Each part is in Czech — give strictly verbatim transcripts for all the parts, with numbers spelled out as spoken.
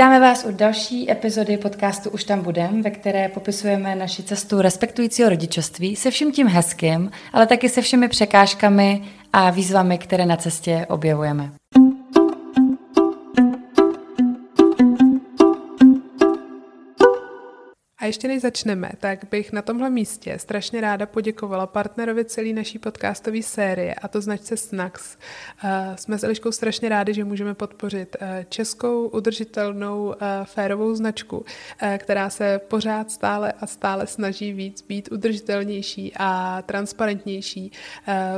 Vítáme vás u další epizody podcastu Už tam budem, ve které popisujeme naši cestu respektujícího rodičovství se vším tím hezkým, ale taky se všemi překážkami a výzvami, které na cestě objevujeme. A ještě než začneme, tak bych na tomhle místě strašně ráda poděkovala partnerovi celé naší podcastové série, a to značce SNUGGS. Jsme s Eliškou strašně rádi, že můžeme podpořit českou, udržitelnou, férovou značku, která se pořád stále a stále snaží víc být udržitelnější a transparentnější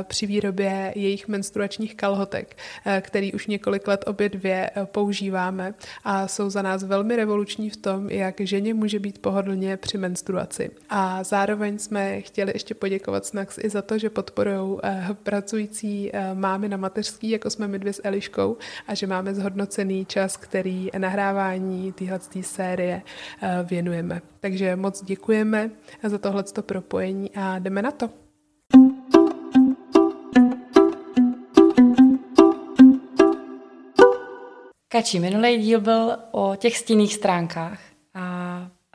při výrobě jejich menstruačních kalhotek, který už několik let obě dvě používáme a jsou za nás velmi revoluční v tom, jak ženě může být pohodlná při menstruaci. A zároveň jsme chtěli ještě poděkovat SNUGGS i za to, že podporujou pracující mámy na mateřský, jako jsme my dvě s Eliškou, a že máme zhodnocený čas, který nahrávání téhletý série věnujeme. Takže moc děkujeme za tohleto propojení a jdeme na to. Kači, minulý díl byl o těch stinných stránkách a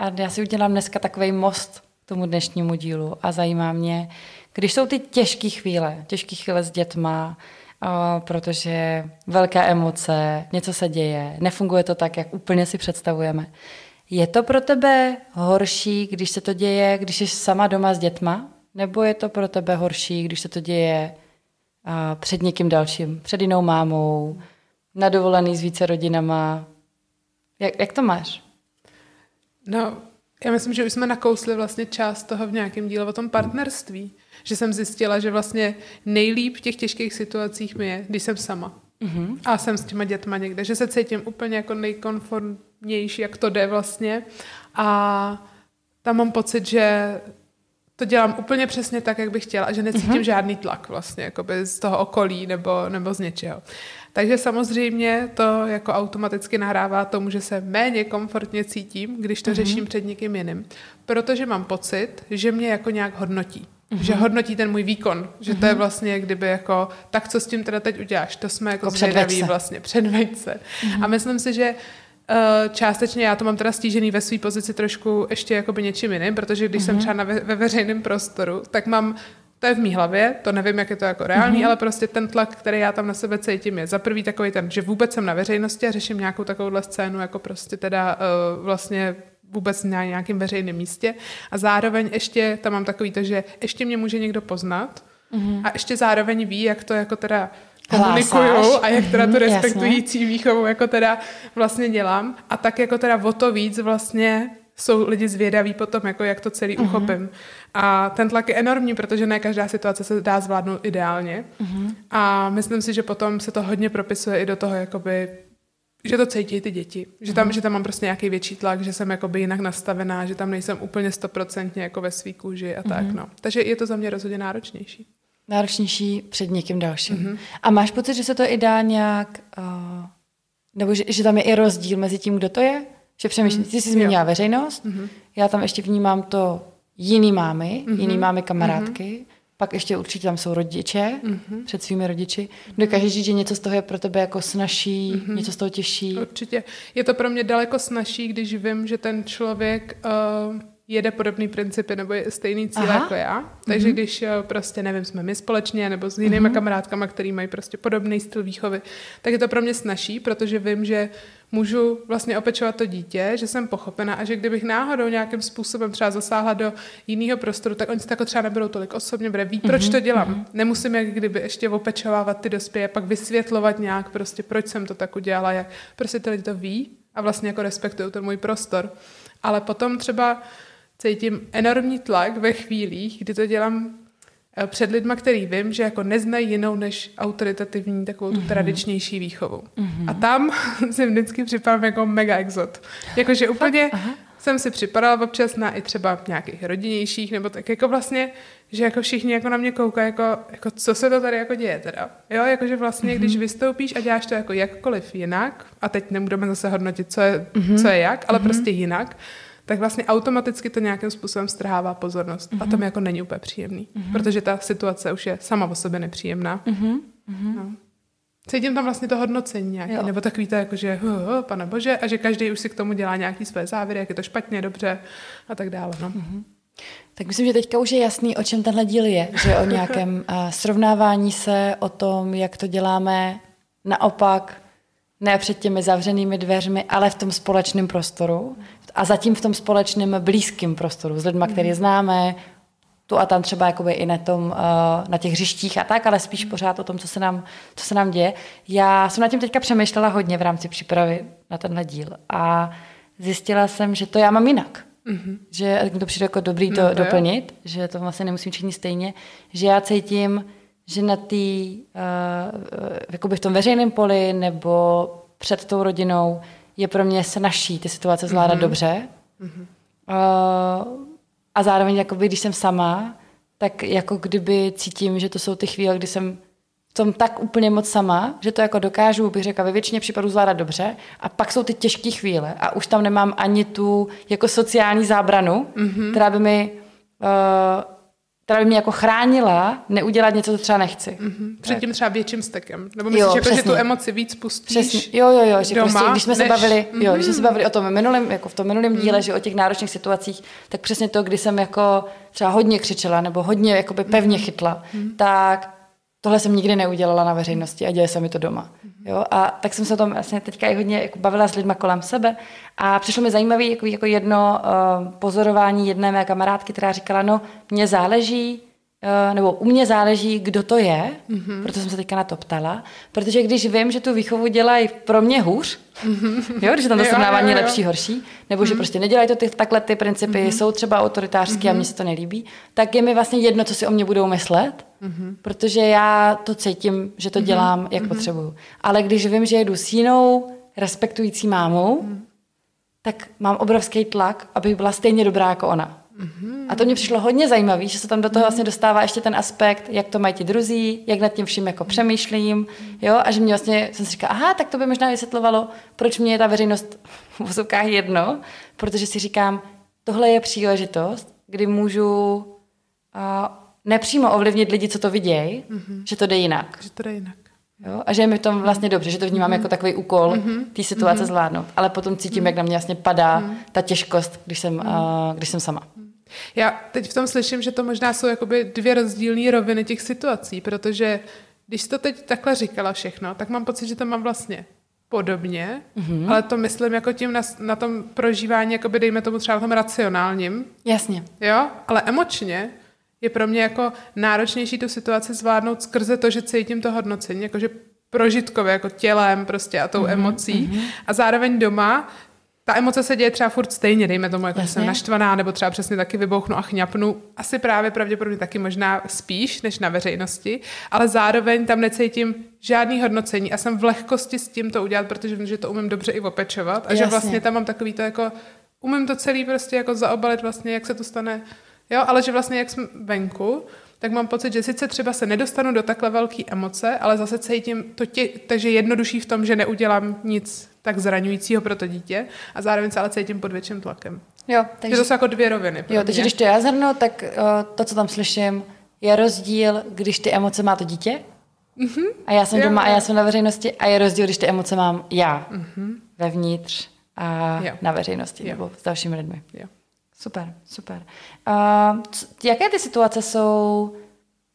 A já si udělám dneska takovej most tomu dnešnímu dílu a zajímá mě, když jsou ty těžké chvíle, těžké chvíle s dětma, protože velká emoce, něco se děje, nefunguje to tak, jak úplně si představujeme. Je to pro tebe horší, když se to děje, když jsi sama doma s dětma? Nebo je to pro tebe horší, když se to děje před někým dalším, před jinou mámou, na dovolený s více rodinama? Jak, jak to máš? No, já myslím, že už jsme nakousli vlastně část toho v nějakém díle o tom partnerství, že jsem zjistila, že vlastně nejlíp v těch těžkých situacích mi je, když jsem sama. Mm-hmm. A jsem s těma dětma někde, že se cítím úplně jako nejkonformnější, jak to jde vlastně. A tam mám pocit, že to dělám úplně přesně tak, jak bych chtěla a že necítím mm-hmm. žádný tlak vlastně, jakoby z toho okolí nebo, nebo z něčeho. Takže samozřejmě to jako automaticky nahrává tomu, že se méně komfortně cítím, když to mm-hmm. řeším před někým jiným. Protože mám pocit, že mě jako nějak hodnotí. Mm-hmm. Že hodnotí ten můj výkon. Že mm-hmm. to je vlastně kdyby jako, tak co s tím teda teď uděláš? To jsme jako zvědaví vlastně. Předveď se. Mm-hmm. A myslím si, že částečně já to mám teda stížený ve své pozici trošku ještě jakoby něčím jiným, protože když mm-hmm. jsem třeba na ve, ve veřejném prostoru, tak mám, to je v mý hlavě, to nevím, jak je to jako reálný, mm-hmm. ale prostě ten tlak, který já tam na sebe cítím, je za prvý takový ten, že vůbec jsem na veřejnosti a řeším nějakou takovouhle scénu, jako prostě teda uh, vlastně vůbec na nějakém veřejném místě. A zároveň ještě tam mám takový to, že ještě mě může někdo poznat mm-hmm. a ještě zároveň ví, jak to jako teda komunikujou a jak teda tu respektující Jasně. výchovu jako teda vlastně dělám. A tak jako teda o to víc vlastně jsou lidi zvědaví potom, jako jak to celý uhum. uchopím. A ten tlak je enormní, protože ne každá situace se dá zvládnout ideálně. Uhum. A myslím si, že potom se to hodně propisuje i do toho, jakoby, že to cítí ty děti. Že tam, že tam mám prostě nějaký větší tlak, že jsem jakoby jinak nastavená, že tam nejsem úplně stoprocentně jako ve svý kůži a uhum. tak. No. Takže je to za mě rozhodně náročnější. Náročnější před někým dalším. Mm-hmm. A máš pocit, že se to i dá nějak, uh, nebo že, že tam je i rozdíl mezi tím, kdo to je? Že přemýšlím, mm-hmm. ty jsi zmínila veřejnost, mm-hmm. já tam ještě vnímám to jiný mámy, mm-hmm. jiný mámy kamarádky, mm-hmm. pak ještě určitě tam jsou rodiče, mm-hmm. před svými rodiči. Dokážeš říct, že něco z toho je pro tebe jako snažší, mm-hmm. něco z toho těžší? Určitě. Je to pro mě daleko snažší, když vím, že ten člověk Uh, jede podobný principy nebo je stejný cíl Aha. jako já. Takže mm-hmm. když prostě, nevím, jsme my společně nebo s jinými mm-hmm. kamarádkama, který mají prostě podobný styl výchovy, tak je to pro mě snažší, protože vím, že můžu vlastně opečovat to dítě, že jsem pochopena a že kdybych náhodou nějakým způsobem třeba zasáhla do jiného prostoru, tak oni si tak třeba neberou tolik osobně, bude ví, proč mm-hmm. to dělám. Mm-hmm. Nemusím jak kdyby ještě opečovávat ty dospělé, pak vysvětlovat nějak prostě, proč jsem to tak udělala, jak prostě ty lidi to ví a vlastně jako respektují ten můj prostor. Ale potom třeba cítím enormní tlak ve chvílích, kdy to dělám před lidma, který vím, že jako neznají jinou než autoritativní, takovou tu mm-hmm. tradičnější výchovu. Mm-hmm. A tam si vždycky připadám jako mega exot. Jakože úplně Aha. jsem si připadala občas na i třeba nějakých rodinnějších, nebo tak jako vlastně, že jako všichni jako na mě koukají, jako, jako co se to tady jako děje teda. Jo, jakože vlastně, mm-hmm. když vystoupíš a děláš to jako jakkoliv jinak, a teď nebudeme zase hodnotit, co je, mm-hmm. co je jak, ale mm-hmm. prostě jinak, tak vlastně automaticky to nějakým způsobem strhává pozornost. Mm-hmm. A to mi jako není úplně příjemný, mm-hmm. protože ta situace už je sama o sobě nepříjemná. Mm-hmm. No. Cítím tam vlastně to hodnocení nějaké, jo. nebo takový to jako, že uh, uh, pane bože, a že každý už si k tomu dělá nějaký své závěry, jak je to špatně, dobře a tak dále. No. Mm-hmm. Tak myslím, že teďka už je jasný, o čem tenhle díl je, že o nějakém uh, srovnávání se, o tom, jak to děláme naopak, ne před těmi zavřenými dveřmi, ale v tom společném prostoru a zatím v tom společném blízkém prostoru s lidma, mm-hmm. který známe, tu a tam třeba jakoby i na, tom, na těch hřištích a tak, ale spíš pořád o tom, co se nám, co se nám děje. Já jsem nad tím teďka přemýšlela hodně v rámci přípravy na tenhle díl a zjistila jsem, že to já mám jinak. Mm-hmm. Že to přijde jako dobrý to no, doplnit, jo. že to vlastně nemusím činit stejně, že já cítím, že na tý, uh, v tom veřejném poli nebo před tou rodinou je pro mě snažší ty situace zvládat mm-hmm. dobře. Mm-hmm. Uh, A zároveň, jakoby, když jsem sama, tak jako kdyby cítím, že to jsou ty chvíle, kdy jsem v tom tak úplně moc sama, že to jako dokážu, bych řekla, ve většině případů zvládat dobře. A pak jsou ty těžké chvíle a už tam nemám ani tu jako sociální zábranu, mm-hmm. která by mi... Uh, která by mě jako chránila neudělat něco, co třeba nechci. Mm-hmm. Předtím třeba větším stekem. Nebo myslíš, jo, jako, že tu emoci víc pustíš přesně. Jo, jo, jo. Že doma, prostě, když jsme než... se bavili, jo, mm-hmm. když jsme se bavili o tom minulém, jako v tom minulém mm-hmm. díle, že o těch náročných situacích, tak přesně to, když jsem jako třeba hodně křičela nebo hodně jakoby pevně chytla, mm-hmm. tak tohle jsem nikdy neudělala na veřejnosti a děje se mi to doma. Mm-hmm. Jo? A tak jsem se o tom vlastně teďka i hodně jako bavila s lidma kolem sebe a přišlo mi zajímavé jako, jako jedno uh, pozorování jedné mé kamarádky, která říkala, no mně záleží, uh, nebo u mě záleží, kdo to je, mm-hmm. proto jsem se teďka na to ptala, protože když vím, že tu výchovu dělají pro mě hůř, mm-hmm. jo, když je tam to srovnávání lepší, horší, nebo mm-hmm. že prostě nedělají to ty, takhle ty principy, mm-hmm. jsou třeba autoritářské mm-hmm. a mně se to nelíbí, tak je mi vlastně jedno, co si o mě budou myslet, mm-hmm. protože já to cítím, že to dělám, mm-hmm. jak mm-hmm. potřebuju. Ale když vím, že jedu s jinou respektující mámou, mm-hmm. tak mám obrovský tlak, abych byla stejně dobrá jako ona. Mm-hmm. A to mě přišlo hodně zajímavé, že se tam do toho vlastně dostává ještě ten aspekt, jak to mají ti druzí, jak nad tím vším jako přemýšlím, jo, a že mě vlastně, jsem si říkala, aha, tak to by možná vysvětlovalo, proč mě je ta veřejnost v vozovkách jedno, protože si říkám, tohle je příležitost, kdy můžu uh, nepřímo ovlivnit lidi, co to vidějí, mm-hmm. že to jde jinak. Že to jde jinak. Jo? A že je mi v tom vlastně dobře, že to vnímám mm-hmm. jako takový úkol mm-hmm. té situace mm-hmm. zvládnout. Ale potom cítím, mm-hmm. jak na mě vlastně padá mm-hmm. ta těžkost, když jsem, mm-hmm. uh, když jsem sama. Já teď v tom slyším, že to možná jsou jakoby dvě rozdílné roviny těch situací, protože když jsi to teď takhle říkala všechno, tak mám pocit, že to mám vlastně podobně, mm-hmm. ale to myslím jako tím na, na tom prožívání, jakoby dejme tomu třeba tom racionálním. Jasně. Jo? Ale emočně je pro mě jako náročnější tu situaci zvládnout skrze to, že cítím to hodnocení, jakože prožitkově, jako tělem prostě a tou mm-hmm. emocí. Mm-hmm. A zároveň doma ta emoce se děje třeba furt stejně, dejme tomu, jako jsem naštvaná, nebo třeba přesně taky vybouchnu a chňapnu. Asi právě pravděpodobně taky možná spíš, než na veřejnosti, ale zároveň tam necítím žádný hodnocení a jsem v lehkosti s tím to udělat, protože vím, že to umím dobře i opečovat a jasně. že vlastně tam mám takový to jako, umím to celý prostě jako zaobalit vlastně, jak se to stane, jo, ale že vlastně jak jsem venku, tak mám pocit, že sice třeba se nedostanu do takhle velké emoce, ale zase cítím to tě, takže jednodušší v tom, že neudělám nic tak zraňujícího pro to dítě a zároveň se ale cítím pod větším tlakem. Jo, takže že to jsou jako dvě roviny. Jo, takže když to já zhrnu, tak uh, to, co tam slyším, je rozdíl, když ty emoce má to dítě mm-hmm. a já jsem jo. doma a já jsem na veřejnosti a je rozdíl, když ty emoce mám já mm-hmm. vevnitř a jo. na veřejnosti jo. nebo s dalšími lidmi. Jo. Super, super. Uh, c- jaké ty situace jsou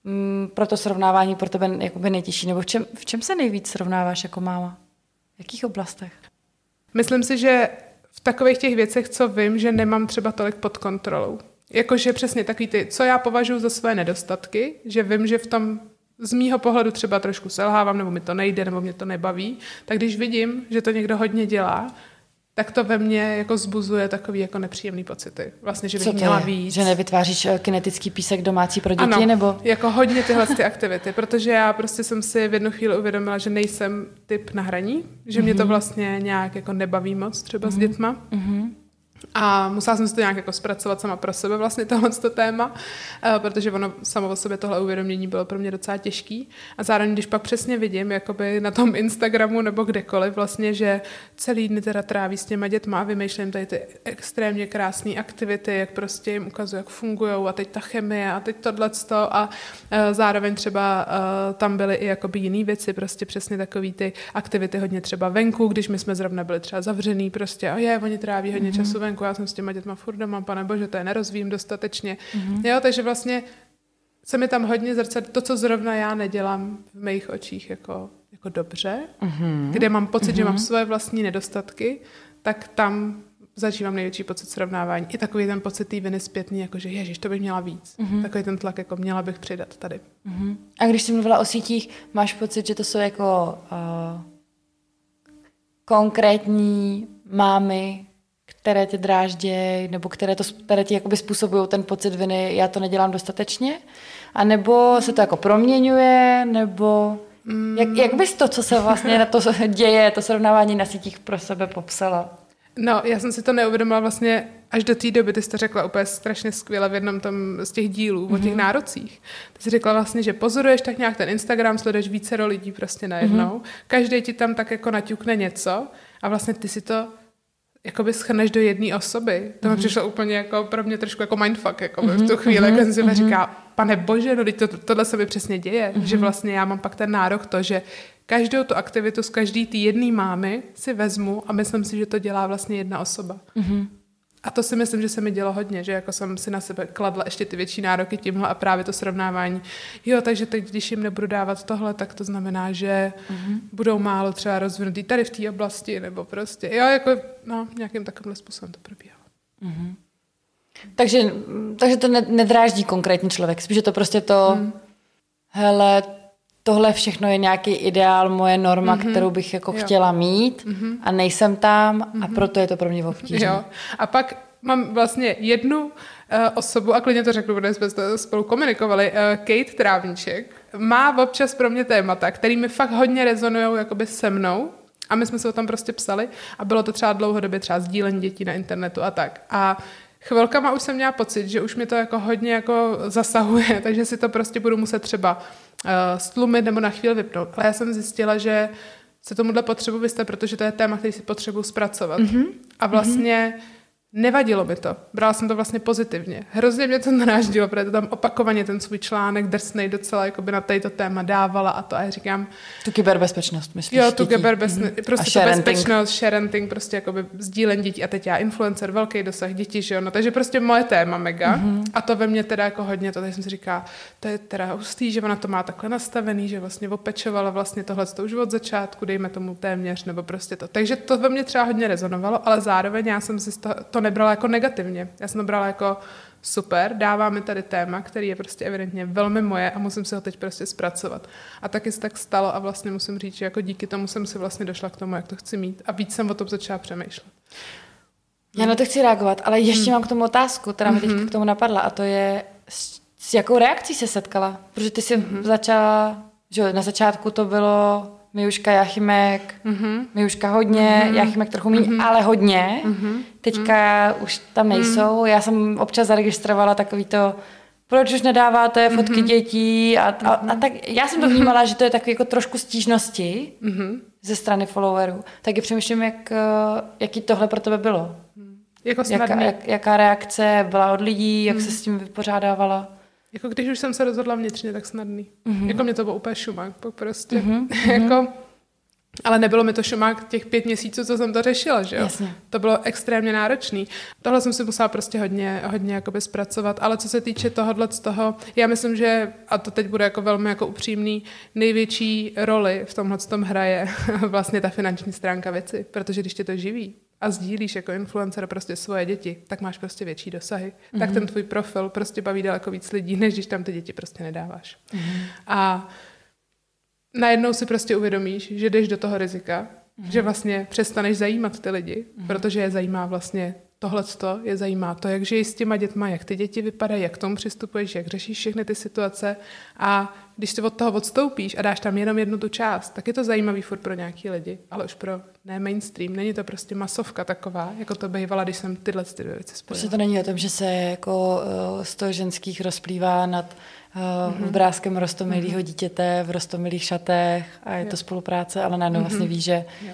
m, pro to srovnávání pro tebe jakoby nejtěžší? Nebo v čem, v čem se nejvíc srovnáváš jako máma? V jakých oblastech? Myslím si, že v takových těch věcech, co vím, že nemám třeba tolik pod kontrolou. Jakože přesně takový ty, co já považuji za své nedostatky, že vím, že v tom z mýho pohledu třeba trošku selhávám, nebo mi to nejde, nebo mě to nebaví, tak když vidím, že to někdo hodně dělá, tak to ve mně jako zbuzuje takový jako nepříjemný pocity. Vlastně, že bych co měla je? Víc. Že nevytváříš kinetický písek domácí pro děti? Ano, nebo? Jako hodně tyhle ty aktivity, protože já prostě jsem si v jednu chvíli uvědomila, že nejsem typ na hraní, že mm-hmm. mě to vlastně nějak jako nebaví moc třeba mm-hmm. s dětma. Mm-hmm. A musela jsem si to nějak jako zpracovat sama pro sebe vlastně tohleto téma, protože ono samo o sobě tohle uvědomění bylo pro mě docela těžký. A zároveň, když pak přesně vidím jakoby na tom Instagramu nebo kdekoliv vlastně, že celý dny teda tráví s těma dětma a vymýšlím tady ty extrémně krásné aktivity, jak prostě jim ukazuju, jak fungujou a teď ta chemie a teď tohleto a zároveň třeba tam byly i jakoby jiný věci, prostě přesně takový ty aktivity hodně třeba venku, když my jsme zrovna byli třeba zavřený prostě a je, oni tráví hodně mm-hmm. času venku. Já jsem s těma dětma furt doma, panebože, to je nerozvím dostatečně. Mm-hmm. Jo, takže vlastně se mi tam hodně zrcadlí to, co zrovna já nedělám v mých očích jako, jako dobře, mm-hmm. kde mám pocit, mm-hmm. že mám svoje vlastní nedostatky, tak tam zažívám největší pocit srovnávání. I takový ten pocit té viny zpětný, jakože ježiš, to bych měla víc. Mm-hmm. Takový ten tlak, jako měla bych přidat tady. Mm-hmm. A když jsi mluvila o sítích, máš pocit, že to jsou jako uh, konkrétní mámy, které tě dráždějí, nebo které, to, které ti jakoby způsobují ten pocit viny, já to nedělám dostatečně? A nebo se to jako proměňuje, nebo... Mm. Jak, jak bys to, co se vlastně na to děje, to srovnávání na sítích pro sebe popsala? No, já jsem si to neuvědomila vlastně až do té doby, ty jsi to řekla úplně strašně skvěle v jednom tom z těch dílů mm-hmm. o těch nárocích. Ty jsi řekla vlastně, že pozoruješ tak nějak ten Instagram, sleduješ vícero lidí prostě najednou, mm-hmm. každý ti tam tak jako naťukne něco a vlastně ty si to jakoby schrneš do jedné osoby. To mi mm-hmm. přišlo úplně jako pro mě trošku jako mindfuck, jako mm-hmm. v tu chvíli, mm-hmm. když jsem mm-hmm. říká, pane bože, no to, tohle se mi přesně děje, mm-hmm. že vlastně já mám pak ten nárok to, že každou tu aktivitu z každý té jedné mámy si vezmu a myslím si, že to dělá vlastně jedna osoba. Mm-hmm. A to si myslím, že se mi dělo hodně, že jako jsem si na sebe kladla ještě ty větší nároky tímhle a právě to srovnávání. Jo, takže teď, když jim nebudu dávat tohle, tak to znamená, že mm-hmm. budou málo třeba rozvinutý tady v té oblasti, nebo prostě, jo, jako, no, nějakým takovým způsobem to probíhalo. Mm-hmm. Takže, takže to nedráždí konkrétní člověk, spíš to prostě to, mm. hele, tohle všechno je nějaký ideál, moje norma, mm-hmm. kterou bych jako jo. chtěla mít mm-hmm. a nejsem tam mm-hmm. a proto je to pro mě obtížné. Jo. A pak mám vlastně jednu uh, osobu, a klidně to řeknu, protože jsme spolu komunikovali, uh, Káťa Trávníček, má občas pro mě témata, který mi fakt hodně rezonujou jakoby se mnou a my jsme se o tom prostě psali a bylo to třeba dlouhodobě třeba sdílení dětí na internetu a tak. A chvilkama už jsem měla pocit, že už mi to jako hodně jako zasahuje, takže si to prostě budu muset třeba uh, stlumit nebo na chvíli vypnout. Ale já jsem zjistila, že se tomuhle potřebu vystavit, protože to je téma, který si potřebuji zpracovat. Mm-hmm. A vlastně mm-hmm. nevadilo mi to. Brala jsem to vlastně pozitivně. Hrozně mě to naráždilo, protože to tam opakovaně ten svůj článek drsnej docela jakoby na této téma dávala a to. A já říkám... Tu kyberbezpečnost, myslíš? Jo, tu kyberbezpečnost, mm-hmm. prostě to bezpečnost, sharenting, prostě jakoby sdílení dětí a teď já influencer, velký dosah dětí, že jo, no, takže prostě moje téma mega mm-hmm. a to ve mně teda jako hodně to, takže jsem si říká, to je teda hustý, že ona to má takhle nastavený, že vlastně opečovala vlastně tohle to už od začátku, dejme tomu téměř, nebo prostě to. Takže to ve mně třeba hodně rezonovalo, ale zároveň já jsem si to, to nebrala jako negativně. Já jsem to brala jako super, dává mi tady téma, který je prostě evidentně velmi moje a musím si ho teď prostě zpracovat. A taky se tak stalo a vlastně musím říct, že jako díky tomu jsem si vlastně došla k tomu, jak to chci mít a víc jsem o tom začala přemýšlet. Já na to chci reagovat, ale ještě hmm. mám k tomu otázku, která mi hmm. teď k tomu napadla a to je, s, s jakou reakcí se setkala? Protože ty jsi hmm. začala, že na začátku to bylo Mijuška, Jachimek, mm-hmm. Mijuška hodně, mm-hmm. Jachimek trochu míň, mm-hmm. ale hodně. Mm-hmm. Teďka mm-hmm. už tam nejsou. Mm-hmm. Já jsem občas zaregistrovala takový to, proč už nedáváte fotky mm-hmm. dětí a, a, a tak. Já jsem to vnímala, mm-hmm. že to je takový jako trošku stížnosti mm-hmm. ze strany followerů. Tak je přemýšlím, jak, jaký tohle pro tebe bylo. Jako jaká, jak, jaká reakce byla od lidí, jak mm-hmm. se s tím vypořádávala. Jako když už jsem se rozhodla vnitřně, tak snadný. Mm-hmm. Jako mě to bylo úplně šumák, prostě. Mm-hmm. jako, ale nebylo mi to šumák těch pět měsíců, co jsem to řešila, že jo? Jasně. To bylo extrémně náročný. Tohle jsem si musela prostě hodně, hodně jakoby zpracovat, ale co se týče tohohle z toho, já myslím, že, a to teď bude jako velmi jako upřímný, největší roli v tomhle tom hraje vlastně ta finanční stránka věci, protože když tě to živí, a sdílíš jako influencer prostě svoje děti, tak máš prostě větší dosahy. Mm-hmm. Tak ten tvůj profil prostě baví daleko víc lidí, než když tam ty děti prostě nedáváš. Mm-hmm. A najednou si prostě uvědomíš, že jdeš do toho rizika, mm-hmm. že vlastně přestaneš zajímat ty lidi, mm-hmm. protože je zajímá vlastně tohleto je zajímá. To, jak žiješ s těma dětma, jak ty děti vypadají, jak k tomu přistupuješ, jak řešíš všechny ty situace. A když se od toho odstoupíš a dáš tam jenom jednu tu část, tak je to zajímavý furt pro nějaký lidi, ale už pro ne mainstream. Není to prostě masovka taková, jako to bývala, když jsem tyhle ty věci spojila. Prostě to není o tom, že se jako sto ženských rozplývá nad mm-hmm. obrázkem roztomilého mm-hmm. dítěte v roztomilých šatech a je jo. to spolupráce, ale najednou mm-hmm. vlastně ví, že jo.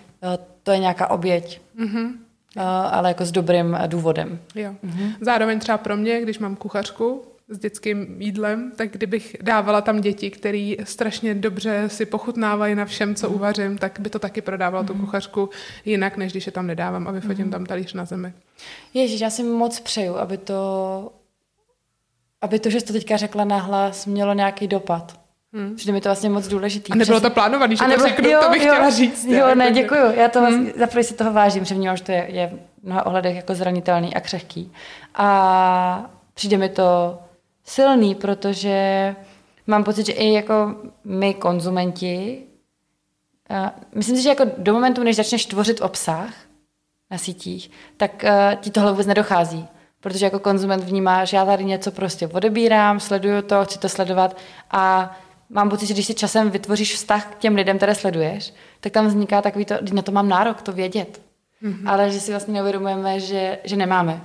to je nějaká oběť. Mm-hmm. Uh, ale jako s dobrým důvodem. Jo. Uh-huh. Zároveň třeba pro mě, když mám kuchařku s dětským jídlem, tak kdybych dávala tam děti, které strašně dobře si pochutnávají na všem, co uh-huh. uvařím, tak by to taky prodávala uh-huh. tu kuchařku jinak, než když je tam nedávám a vyfotím uh-huh. tam talíř na zemi. Ježíš, já si moc přeju, aby to, aby to, že jsi to teďka řekla nahlas, mělo nějaký dopad. Hmm. Vždy mi to vlastně moc důležitý. A nebylo to plánovaný, že nebylo, to řeknu, jo, to bych jo, chtěla říct. Jo, ne, ne děkuju. Já to vlastně, hmm. zaprvé si toho vážím, že vnímám, že to je, je v mnoha ohledech jako zranitelný a křehký. A přijde mi to silný, protože mám pocit, že i jako my konzumenti, myslím si, že jako do momentu, než začneš tvořit obsah na sítích, tak ti tohle vůbec nedochází. Protože jako konzument vnímá, že já tady něco prostě odebírám, sleduju to, chci to sledovat a mám pocit, že když si časem vytvoříš vztah k těm lidem, které sleduješ, tak tam vzniká takový to, na to mám nárok to vědět. Mm-hmm. Ale že si vlastně neuvědomujeme, že, že nemáme.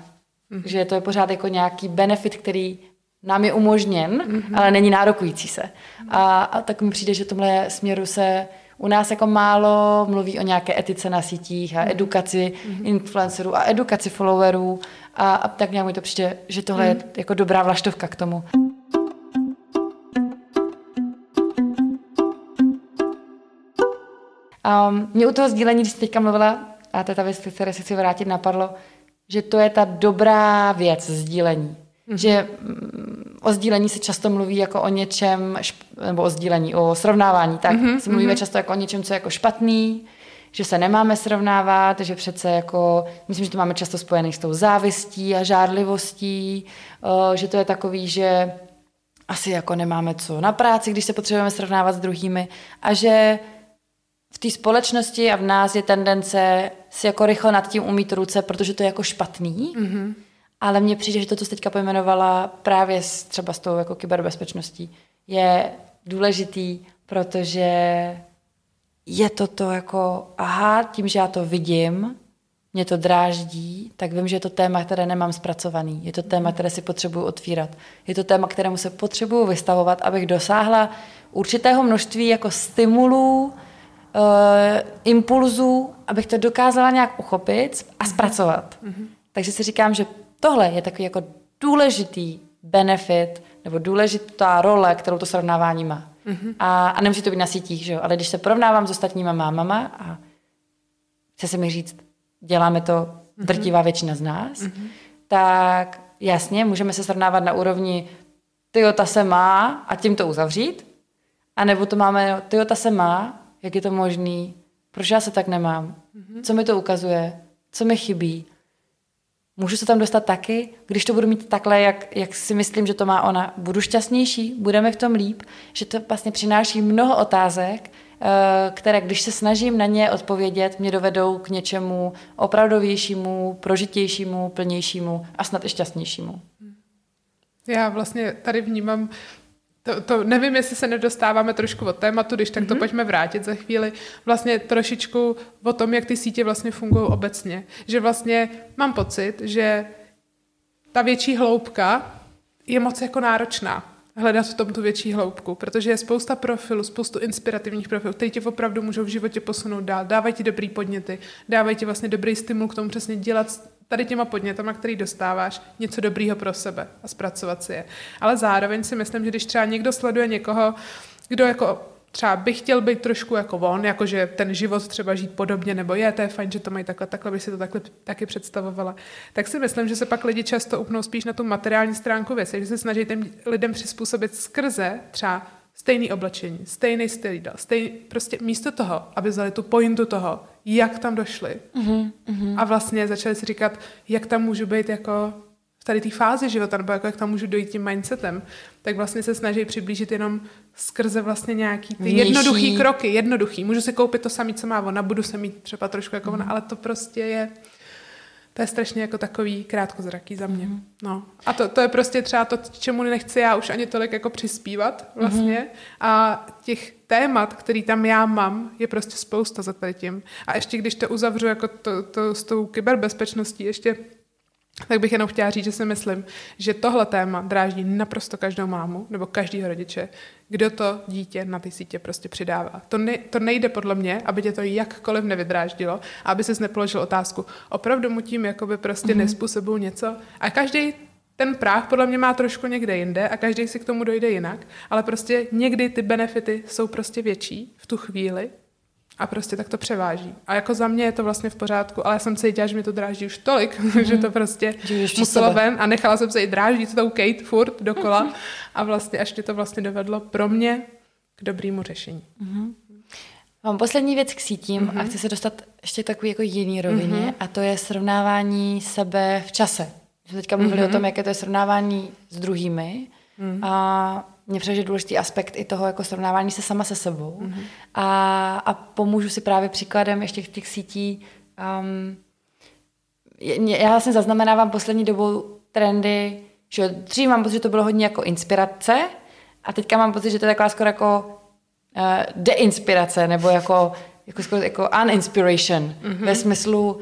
Mm-hmm. Že to je pořád jako nějaký benefit, který nám je umožněn, mm-hmm. ale není nárokující se. Mm-hmm. A, a tak mi přijde, že v tomhle směru se u nás jako málo mluví o nějaké etice na sítích a edukaci mm-hmm. influencerů a edukaci followerů. A, a tak nějak mi to přijde, že tohle mm-hmm. je jako dobrá vlaštovka k tomu. Um, mě u toho sdílení, když jsi teďka mluvila, a to je ta věc, které se chci vrátit, napadlo, že to je ta dobrá věc sdílení. Mm-hmm. Že mm, o sdílení se často mluví jako o něčem, šp- nebo o sdílení, o srovnávání, tak mm-hmm. se mluvíme mm-hmm. často jako o něčem, co je jako špatný, že se nemáme srovnávat, že přece jako, myslím, že to máme často spojené s tou závistí a žárlivostí, uh, že to je takový, že asi jako nemáme co na práci, když se potřebujeme srovnávat s druhými a že v té společnosti a v nás je tendence si jako rychle nad tím umýt ruce, protože to je jako špatný, mm-hmm. ale mně přijde, že to, co jsi teďka pojmenovala právě s, třeba s tou jako kyberbezpečností, je důležitý, protože je to to jako, aha, tím, že já to vidím, mě to dráždí, tak vím, že je to téma, které nemám zpracovaný, je to téma, které si potřebuju otvírat, je to téma, kterému se potřebuju vystavovat, abych dosáhla určitého množství jako stimulů, Uh, impulzů, abych to dokázala nějak uchopit a zpracovat. Mm-hmm. Takže si říkám, že tohle je takový jako důležitý benefit nebo důležitá role, kterou to srovnávání má. Mm-hmm. A, a nemůže to být na sítích, že jo? Ale když se porovnávám s ostatníma mámama a chce se mi říct, děláme to drtivá mm-hmm. většina z nás, mm-hmm. tak jasně, můžeme se srovnávat na úrovni tyjo, ta se má a tím to uzavřít, anebo to máme tyjo, ta se má, jak je to možný, proč já se tak nemám, co mi to ukazuje, co mi chybí. Můžu se tam dostat taky, když to budu mít takhle, jak, jak si myslím, že to má ona, budu šťastnější, budeme v tom líp, že to vlastně přináší mnoho otázek, které, když se snažím na ně odpovědět, mě dovedou k něčemu opravdovějšímu, prožitějšímu, plnějšímu a snad i šťastnějšímu. Já vlastně tady vnímám To, to nevím, jestli se nedostáváme trošku od tématu, když tak to mm-hmm. pojďme vrátit za chvíli. Vlastně trošičku o tom, jak ty sítě vlastně fungují obecně. Že vlastně mám pocit, že ta větší hloubka je moc jako náročná. Hledat v tom tu větší hloubku, protože je spousta profilů, spoustu inspirativních profilů, které tě opravdu můžou v životě posunout dál, dávají ti dobrý podněty, dávají ti vlastně dobrý stimul k tomu přesně dělat tady těma podnětama, který dostáváš, něco dobrýho pro sebe a zpracovat si je. Ale zároveň si myslím, že když třeba někdo sleduje někoho, kdo jako třeba bych chtěl být trošku jako on, jakože ten život třeba žít podobně, nebo je, to je fajn, že to mají takhle, takhle bych si to takhle taky představovala. Tak si myslím, že se pak lidi často upnou spíš na tu materiální stránku věci, že se snaží těm lidem přizpůsobit skrze třeba stejný oblečení, stejný styl jídla, stejný, prostě místo toho, aby vzali tu pointu toho, jak tam došli. Uh-huh, uh-huh. A vlastně začali si říkat, jak tam můžu být jako v tady té fázi života, nebo jako jak tam můžu dojít tím mindsetem, tak vlastně se snaží přiblížit jenom skrze vlastně nějaký ty jednoduchý kroky, jednoduchý. Můžu si koupit to samé, co má ona, budu se mít třeba trošku jako ona, ale to prostě je To je strašně jako takový krátkozraký za mě. No. A to, to je prostě třeba to, čemu nechci já už ani tolik jako přispívat vlastně. Mm. A těch témat, který tam já mám, je prostě spousta za tady tím. A ještě když to uzavřu jako to, to s tou kyberbezpečností ještě, tak bych jenom chtěla říct, že si myslím, že tohle téma dráždí naprosto každou mámu nebo každýho rodiče, kdo to dítě na ty sítě prostě přidává. To, ne, to nejde podle mě, aby tě to jakkoliv nevydráždilo, aby ses nepoložil otázku. Opravdu mu tím jakoby prostě mm-hmm. nespůsobuju něco. A každý ten práh podle mě má trošku někde jinde a každý si k tomu dojde jinak, ale prostě někdy ty benefity jsou prostě větší v tu chvíli a prostě tak to převáží. A jako za mě je to vlastně v pořádku, ale já jsem cítila, že mi to dráždí už tolik, mm-hmm. že to prostě muselo ven a nechala jsem se i dráždit tou Kate furt dokola mm-hmm. a vlastně až mě to vlastně dovedlo pro mě k dobrýmu řešení. Mm-hmm. Mám poslední věc k sítím mm-hmm. a chci se dostat ještě takový jako jiný rovině mm-hmm. a to je srovnávání sebe v čase. Že teďka mluvili mm-hmm. o tom, jaké to je srovnávání s druhými mm-hmm. a mě přijde, že důležitý aspekt i toho jako srovnávání se sama se sebou. Mm-hmm. A, a pomůžu si právě příkladem ještě těch, těch sítí. Um, je, já vlastně zaznamenávám poslední dobou trendy, že dřív mám pocit, že to bylo hodně jako inspirace a teďka mám pocit, že to je taková skoro jako uh, deinspirace nebo jako, jako, skoro jako uninspiration mm-hmm. ve smyslu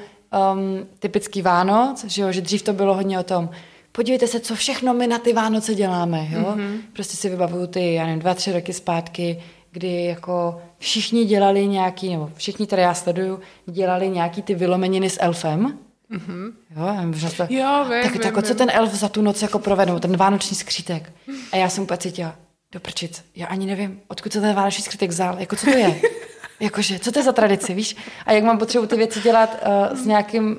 um, typický Vánoc, že, jo, že dřív to bylo hodně o tom, podívejte se, co všechno my na ty Vánoce děláme, jo? Mm-hmm. Prostě si vybavuju ty, já nevím, dva, tři roky zpátky, kdy jako všichni dělali nějaký, nebo všichni, které já sleduju, dělali nějaký ty vylomeniny s elfem. Mm-hmm. Jo, možná to, jo, vím, tak, vím, tak vím. Co ten elf za tu noc jako provedl, ten vánoční skřítek. A já jsem úplně cítila, do prčic, já ani nevím, odkud se ten vánoční skřítek vzal, jako co to je? Jakože, co to je za tradici, víš? A jak mám potřebu ty věci dělat uh, s nějakým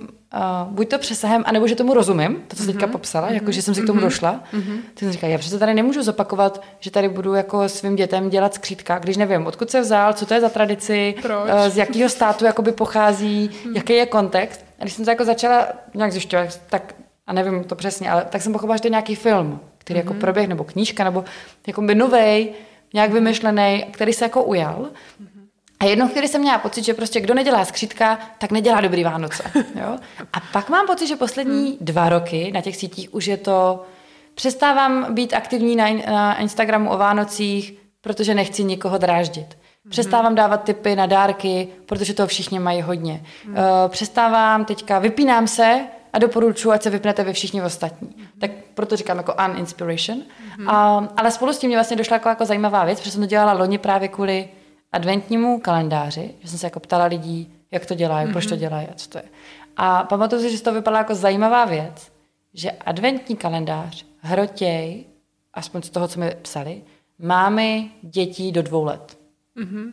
Uh, buď to přesahem, anebo že tomu rozumím, to, co jsi teďka popsala, mm-hmm. jako, že jsem si k tomu mm-hmm. došla. Mm-hmm. Tak jsem říkala, já přece tady nemůžu zopakovat, že tady budu jako svým dětem dělat skřítka, když nevím, odkud se vzal, co to je za tradici, uh, z jakého státu jakoby pochází, mm. jaký je kontext. A když jsem to jako začala nějak zjišťovat, tak, a nevím to přesně, ale tak jsem pochopila, že to je nějaký film, který mm-hmm. jako proběh, nebo knížka, nebo jakoby novej, nějak vymyšlený, který se jako ujal. Mm-hmm. A jednou chvíli jsem měla pocit, že prostě kdo nedělá skřítka, tak nedělá dobrý Vánoce. Jo? A pak mám pocit, že poslední dva roky na těch sítích už je to, přestávám být aktivní na, na Instagramu o Vánocích, protože nechci nikoho dráždit. Přestávám dávat tipy na dárky, protože toho všichni mají hodně. Přestávám teďka, vypínám se a doporučuji, ať se vypnete vy všichni ostatní. Tak proto říkám jako uninspiration. A, ale spolu s tím mě vlastně došla jako, jako zajímavá věc, protože jsem to dělala loni právě kvůli adventnímu kalendáři, že jsem se jako ptala lidí, jak to dělají, mm-hmm. proč to dělají a co to je. A pamatuju si, že z toho vypadla jako zajímavá věc, že adventní kalendář hrotěj, aspoň z toho, co mi psali, mámy dětí do dvou let. Mm-hmm.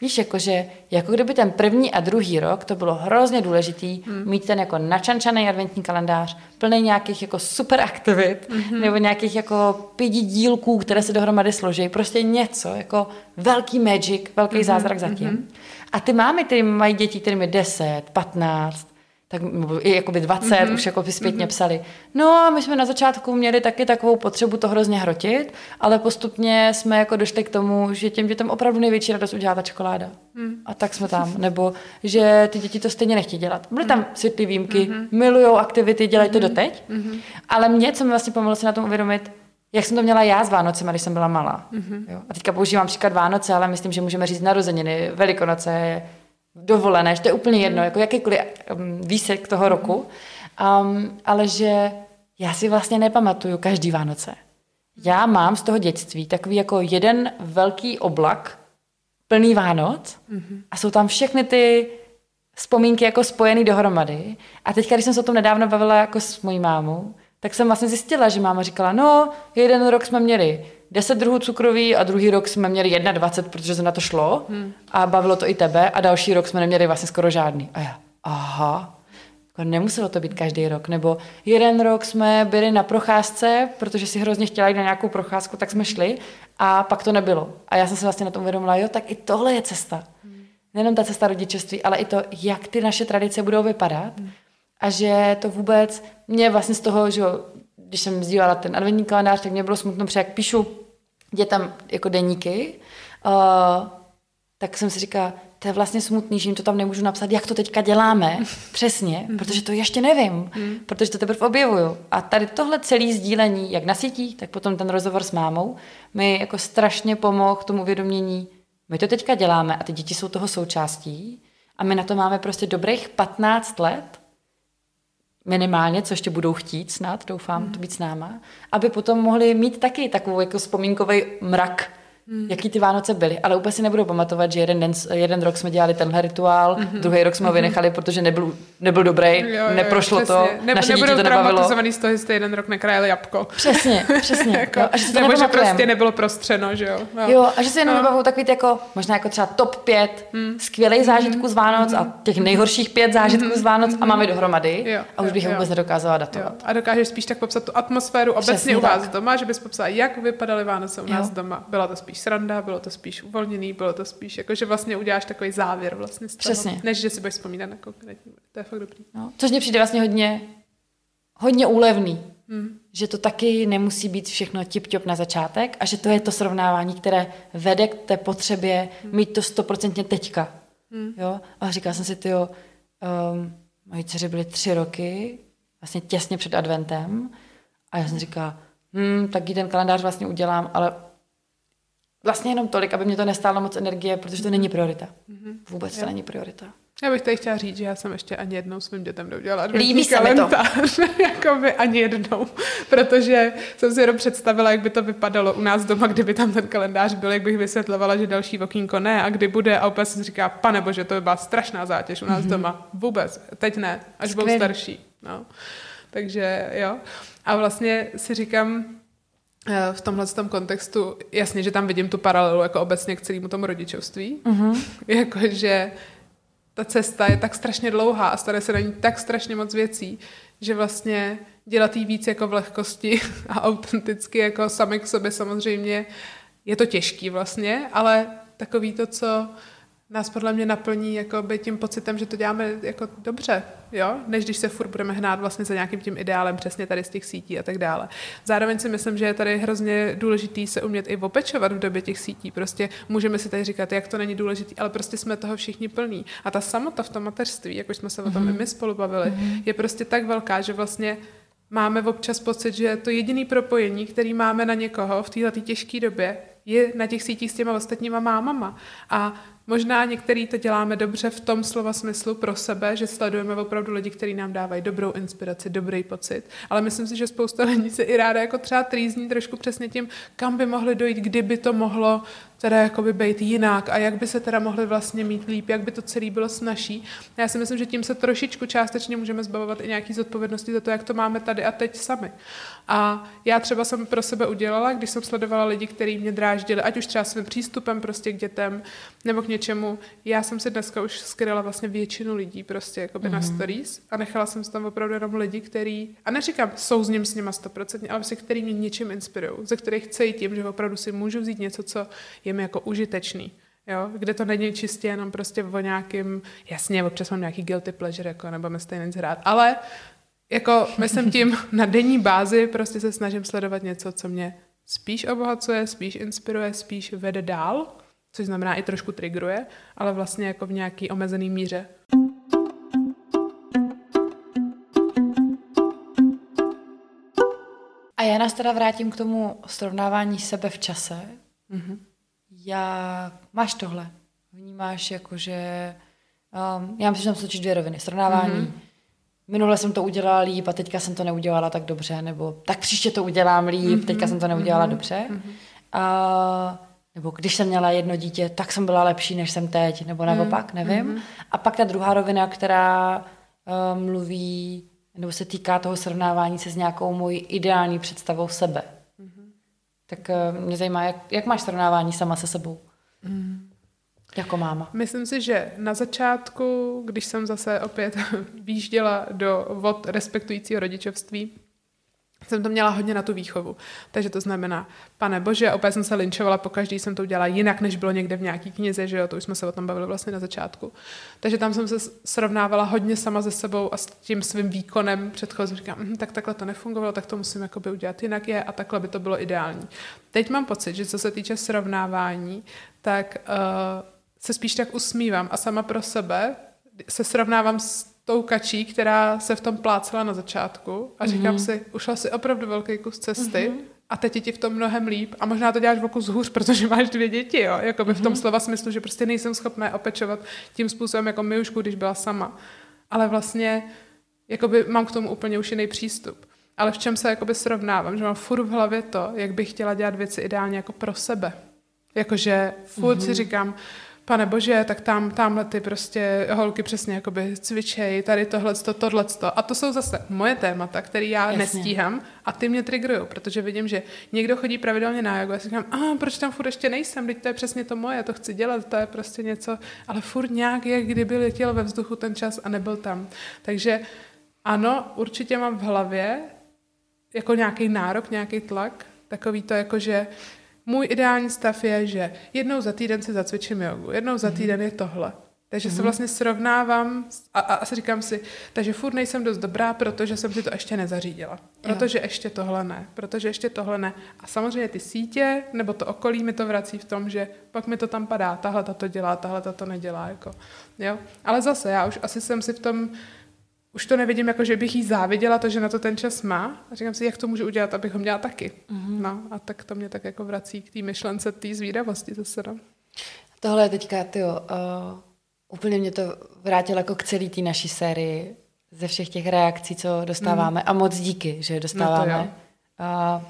Víš, jakože, jako kdyby ten první a druhý rok, to bylo hrozně důležitý mm. mít ten jako načančaný adventní kalendář, plný nějakých jako super aktivit, mm-hmm. nebo nějakých jako pěti dílků, které se dohromady složí, prostě něco, jako velký magic, velký mm-hmm. zázrak zatím. Mm-hmm. A ty mámy, které mají děti, kterým je deset, patnáct, tak i jakoby dvacet, mm-hmm. už jako by zpětně mm-hmm. psali. No a my jsme na začátku měli taky takovou potřebu to hrozně hrotit, ale postupně jsme jako došli k tomu, že těm dětem opravdu největší radost udělá ta čokoláda. Mm. A tak jsme tam. Nebo že ty děti to stejně nechtějí dělat. Byly tam světlý výjimky, mm-hmm. milujou aktivity, dělají mm-hmm. to doteď. Mm-hmm. Ale mě, co mi vlastně pomohlo se na tom uvědomit, jak jsem to měla já s Vánocema, když jsem byla malá. Mm-hmm. Jo? A teďka používám příklad Vánoce, ale myslím, že můžeme říct narozeniny, Velikonoce, dovolené, že to je úplně jedno, jako jakýkoliv výsek toho roku, um, ale že já si vlastně nepamatuju každý Vánoce. Já mám z toho dětství takový jako jeden velký oblak plný Vánoc a jsou tam všechny ty vzpomínky jako spojený dohromady a teďka, když jsem se o tom nedávno bavila jako s mojí mámou, tak jsem vlastně zjistila, že máma říkala, no, jeden rok jsme měli deset druhů cukroví a druhý rok jsme měli dvacet jedna, protože se na to šlo hmm. a bavilo to i tebe a další rok jsme neměli vlastně skoro žádný. A já, aha, nemuselo to být každý rok, nebo jeden rok jsme byli na procházce, protože si hrozně chtěla jít na nějakou procházku, tak jsme šli a pak to nebylo. A já jsem se vlastně na tom uvědomila, jo, tak i tohle je cesta. Hmm. Nejenom ta cesta rodičovství, ale i to, jak ty naše tradice budou vypadat hmm. a že to vůbec mě vlastně z toho, že když jsem sdílala ten adventní kalendář, tak mě bylo smutno, protože jak píšu dětem jako deníky, uh, tak jsem si říkala, to je vlastně smutný, že jim to tam nemůžu napsat, jak to teďka děláme, přesně, protože to ještě nevím, protože to teprve objevuju. A tady tohle celé sdílení, jak na sítích, tak potom ten rozhovor s mámou, mi jako strašně pomohl tomu uvědomění, my to teďka děláme a ty děti jsou toho součástí a my na to máme prostě dobrých patnáct let, minimálně, co ještě budou chtít snad, doufám, hmm. to být s náma, aby potom mohli mít taky takovou jako vzpomínkový mrak, hmm. jaký ty Vánoce byly. Ale úplně si nebudu pamatovat, že jeden, den, jeden rok jsme dělali tenhle rituál, mm-hmm. druhý rok jsme mm-hmm. ho vynechali, protože nebyl, nebyl dobrý, jo, jo, neprošlo přesně. to, ne, naše dítě to nebavilo. Nebudou z toho, jestli jeden rok nekrájeli jabko. Přesně, přesně. jako, jo, a že se to nebo že prostě nebylo prostřeno, že jo. No. Jo, a že se jenom no. nebavují takový jako, možná jako třeba top pět hmm. skvělých zážitků hmm. z Vánoc hmm. a těch nejhorších pět zážitků hmm. z Vánoc hmm. a máme dohromady jo, a už bych ho vůbec nedokázala datovat. A dokážeš spíš tak popsat tu atmosféru obecně u vás doma, že bys popsala, jak vypadaly Vánoce u nás doma. Byla to spíš sranda, bylo to spíš uvolněný, bylo to spíš jako, že vlastně uděláš takový závěr vlastně z toho, přesně. než že si budeš vzpomínat na konkrétní. To je fakt dobrý. No, což mě přijde vlastně hodně, hodně úlevný, hmm. že to taky nemusí být všechno tip-top na začátek a že to je to srovnávání, které vede k té potřebě hmm. mít to stoprocentně teďka. Hmm. Jo? A říkala jsem si, tyjo, um, moji dceři byly tři roky, vlastně těsně před adventem a já jsem říkala, hm, tak jí ten kalendář vlastně udělám, ale vlastně jenom tolik, aby mě to nestálo moc energie, protože to není priorita. Vůbec je. To není priorita. Já bych tady chtěla říct, že já jsem ještě ani jednou svým dětem neudělala adventní kalendář. Jakoby ani jednou. Protože jsem si jenom představila, jak by to vypadalo u nás doma, kdyby tam ten kalendář byl, jak bych vysvětlovala, že další okýnko ne a kdy bude. A opět jsem říká, pane bože, to by byla strašná zátěž u nás mm-hmm. doma. Vůbec. Teď ne. Až budou starší. No. Takže jo. A vlastně si říkám, v tomhle tom kontextu, jasně, že tam vidím tu paralelu jako obecně k celému tomu rodičovství. Uh-huh. Jakože ta cesta je tak strašně dlouhá a stane se na ní tak strašně moc věcí, že vlastně dělat jí víc jako v lehkosti a autenticky jako sami k sobě samozřejmě je to těžký vlastně, ale takový to, co nás podle mě naplní jakoby tím pocitem, že to děláme jako dobře, jo? Než když se furt budeme hnát vlastně za nějakým tím ideálem přesně tady z těch sítí a tak dále. Zároveň si myslím, že je tady hrozně důležitý se umět i opečovat v době těch sítí. Prostě můžeme si tady říkat, jak to není důležitý, ale prostě jsme toho všichni plní. A ta samota v tom mateřství, jak už jsme se mm-hmm. o tom i my spolu bavili, mm-hmm. je prostě tak velká, že vlastně máme občas pocit, že to jediné propojení, který máme na někoho v této těžké době, je na těch sítích s těma ostatníma mámama. A možná některý to děláme dobře v tom slova smyslu pro sebe, že sledujeme opravdu lidi, kteří nám dávají dobrou inspiraci, dobrý pocit. Ale myslím si, že spousta lidí se i ráda jako třeba trýzní trošku přesně tím, kam by mohli dojít, kdyby to mohlo teda jakoby být jinak a jak by se teda mohli vlastně mít líp, jak by to celý bylo snazší. Já si myslím, že tím se trošičku částečně můžeme zbavovat i nějaký zodpovědnosti za to, jak to máme tady a teď sami. A já třeba jsem pro sebe udělala, když jsem sledovala lidi, kteří mě dráždili, ať už třeba svým přístupem prostě k dětem nebo k něčemu. Já jsem si dneska už skrýla vlastně většinu lidí prostě jakoby mm-hmm. na stories a nechala jsem si tam opravdu jenom lidi, kteří, a neříkám, jsou s ním s nima sto procent, ale se který mě něčím inspirují, ze kterých chci tím, že opravdu si můžu vzít něco, co je mi jako užitečný, jo? Kde to není čistě jenom prostě o nějakým, jasně, občas mám nějaký guilty pleasure, jako nebudeme stejně nic hrát, ale jako myslím tím na denní bázi prostě se snažím sledovat něco, co mě spíš obohacuje, spíš inspiruje, spíš vede dál, což znamená i trošku triggeruje, ale vlastně jako v nějaký omezený míře. A já nás teda vrátím k tomu srovnávání sebe v čase. Mhm. Já, máš tohle. Vnímáš jako, že um, já myslím, že tam jsou dvě roviny. Srovnávání. Mm-hmm. Minule jsem to udělala líp a teďka jsem to neudělala tak dobře. Nebo tak příště to udělám líp, mm-hmm. teďka jsem to neudělala mm-hmm. dobře. Mm-hmm. A, nebo když jsem měla jedno dítě, tak jsem byla lepší, než jsem teď. Nebo naopak, nevím. Mm-hmm. A pak ta druhá rovina, která uh, mluví, nebo se týká toho srovnávání se s nějakou mojí ideální představou sebe. Tak mě zajímá, jak, jak máš srovnávání sama se sebou? Mm. Jako máma. Myslím si, že na začátku, když jsem zase opět výjížděla do vod respektujícího rodičovství, jsem to měla hodně na tu výchovu. Takže to znamená, pane bože, opět jsem se linčovala, pokaždý jsem to udělala jinak, než bylo někde v nějaký knize, že jo, to už jsme se o tom bavili vlastně na začátku. Takže tam jsem se srovnávala hodně sama se sebou a s tím svým výkonem předchozím. Říkám, hm, tak takhle to nefungovalo, tak to musím jakoby udělat jinak je a takhle by to bylo ideální. Teď mám pocit, že co se týče srovnávání, tak uh, se spíš tak usmívám a sama pro sebe se srovnávám s tou kačí, která se v tom plácela na začátku a říkám mm-hmm. si, ušla si opravdu velký kus cesty mm-hmm. a teď je ti v tom mnohem líp a možná to děláš o kus hůř, protože máš dvě děti, jo, jakoby mm-hmm. v tom slova smyslu, že prostě nejsem schopná opečovat tím způsobem jako Miušku, když byla sama. Ale vlastně jakoby mám k tomu úplně už jiný přístup. Ale v čem se jakoby srovnávám, že mám furt v hlavě to, jak bych chtěla dělat věci ideálně jako pro sebe. Jakože furt mm-hmm. si říkám, pane bože, tak tam, tamhle ty prostě holky přesně jakoby cvičej, tady tohleto, tohleto. A to jsou zase moje témata, které já Jasně. nestíhám a ty mě triggerujou, protože vidím, že někdo chodí pravidelně na jogu a si říkám, a proč tam furt ještě nejsem, teď to je přesně to moje, to chci dělat, to je prostě něco, ale furt nějak je, kdyby letěl ve vzduchu ten čas a nebyl tam. Takže ano, určitě mám v hlavě jako nějaký nárok, nějaký tlak, takový to jako, že můj ideální stav je, že jednou za týden si zacvičím jogu, jednou za týden je tohle. Takže mm. se vlastně srovnávám a, a, a si říkám si, takže furt nejsem dost dobrá, protože jsem si to ještě nezařídila. Protože jo. ještě tohle ne, protože ještě tohle ne. A samozřejmě ty sítě nebo to okolí mi to vrací v tom, že pak mi to tam padá, tahle to dělá, tahle to nedělá. Jako. Jo? Ale zase já už asi jsem si v tom, už to nevidím, jako že bych jí záviděla to, že na to ten čas má. A říkám si, jak to můžu udělat, abych ho měla taky. Mm-hmm. No, a tak to mě tak jako vrací k té myšlence, té zvídavosti zase. No. Tohle je teďka, tyjo, uh, úplně mě to vrátilo jako k celý té naší sérii ze všech těch reakcí, co dostáváme. Mm. A moc díky, že je dostáváme. No uh,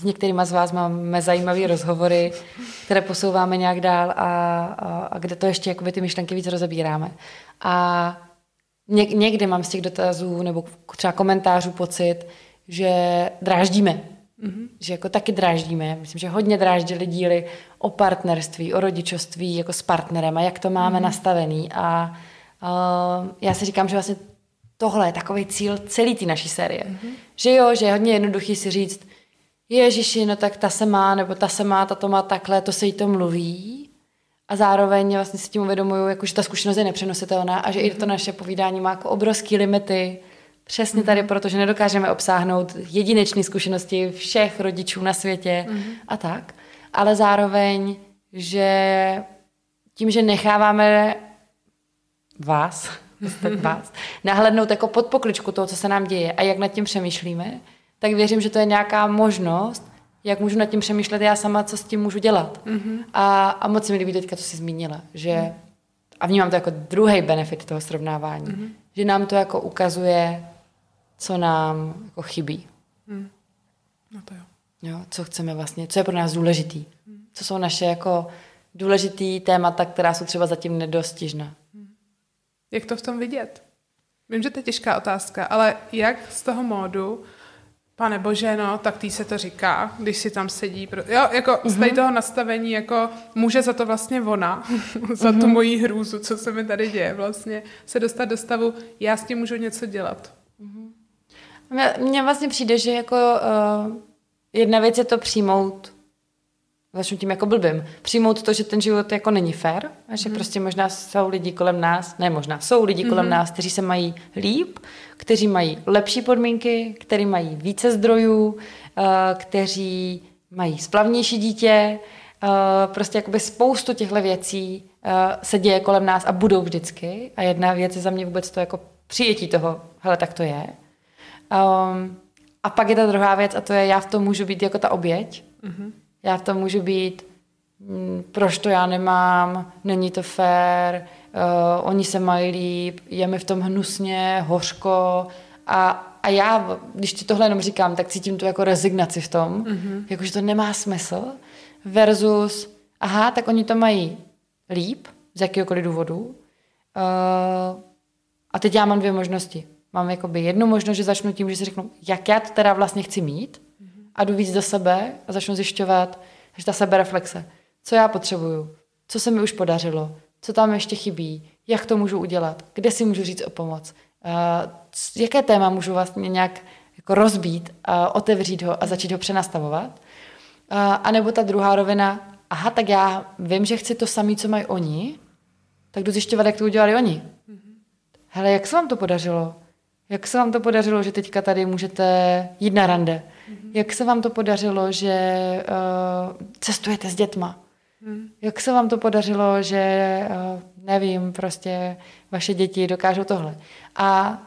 s některýma z vás máme zajímavé rozhovory, které posouváme nějak dál a, a, a kde to ještě jakoby, ty myšlenky víc rozebíráme. A někdy mám z těch dotazů nebo třeba komentářů pocit, že dráždíme. Mm-hmm. Že jako taky dráždíme. Myslím, že hodně dráždili díly o partnerství, o rodičovství, jako s partnerem a jak to máme mm-hmm. nastavený. A uh, já si říkám, že vlastně tohle je takový cíl celý té naší série. Mm-hmm. Že jo, že je hodně jednoduchý si říct, ježiši, no tak ta se má, nebo ta se má, ta to má takhle, to se jí to mluví. A zároveň vlastně si tím uvědomuju, jako, že ta zkušenost je nepřenositelná a že mm. i to naše povídání má jako obrovský limity. Přesně mm. tady, protože nedokážeme obsáhnout jedinečné zkušenosti všech rodičů na světě mm. a tak. Ale zároveň, že tím, že necháváme vás, vás nahlédnout jako pod pokličku toho, co se nám děje a jak nad tím přemýšlíme, tak věřím, že to je nějaká možnost, jak můžu nad tím přemýšlet já sama, co s tím můžu dělat. Mm-hmm. A, a moc se mi líbí teďka, co jsi zmínila. Že, mm-hmm. a vnímám to jako druhý benefit toho srovnávání. Mm-hmm. Že nám to jako ukazuje, co nám jako chybí. Mm. No to jo. Jo, co chceme vlastně, co je pro nás důležitý. Mm. Co jsou naše jako důležitý témata, která jsou třeba zatím nedostižná. Mm. Jak to v tom vidět? Vím, že to je těžká otázka, ale jak z toho módu pane bože, no, tak tý se to říká, když si tam sedí. Pro... Jo, jako mm-hmm. z tady toho nastavení, jako může za to vlastně ona, za mm-hmm. tu moji hrůzu, co se mi tady děje, vlastně se dostat do stavu, já s tím můžu něco dělat. Mm-hmm. Mně vlastně přijde, že jako uh, jedna věc je to přijmout, začnu tím jako blbým, přijmout to, že ten život jako není fér, a že mm-hmm. prostě možná jsou lidi kolem nás, ne možná, jsou lidi mm-hmm. kolem nás, kteří se mají líp, kteří mají lepší podmínky, kteří mají více zdrojů, kteří mají splavnější dítě, prostě jakoby spoustu těchto věcí se děje kolem nás a budou vždycky. A jedna věc je za mě vůbec to jako přijetí toho, hele, tak to je. A pak je ta druhá věc a to je, já v tom můžu být jako ta oběť. Mm-hmm. Já v tom můžu být, proč to já nemám, není to fér, Uh, oni se mají líp, je mi v tom hnusně, hořko a, a já, když ti tohle jenom říkám, tak cítím tu jako rezignaci v tom, mm-hmm. jakože to nemá smysl versus, aha, tak oni to mají líp, z jakýhokoliv důvodu uh, a teď já mám dvě možnosti. Mám jakoby jednu možnost, že začnu tím, že si řeknu, jak já to teda vlastně chci mít mm-hmm. a jdu víc do sebe a začnu zjišťovat, že ta sebereflexe, co já potřebuju, co se mi už podařilo, co tam ještě chybí, jak to můžu udělat, kde si můžu říct o pomoc, uh, jaké téma můžu vlastně nějak jako rozbít, uh, otevřít ho a začít ho přenastavovat. Uh, a nebo ta druhá rovina, aha, tak já vím, že chci to samé, co mají oni, tak jdu zjišťovat, jak to udělali oni. Mm-hmm. Hele, jak se vám to podařilo? Jak se vám to podařilo, že teďka tady můžete jít na rande? Mm-hmm. Jak se vám to podařilo, že uh, cestujete s dětma? Hmm. Jak se vám to podařilo, že nevím, prostě vaše děti dokážou tohle. A,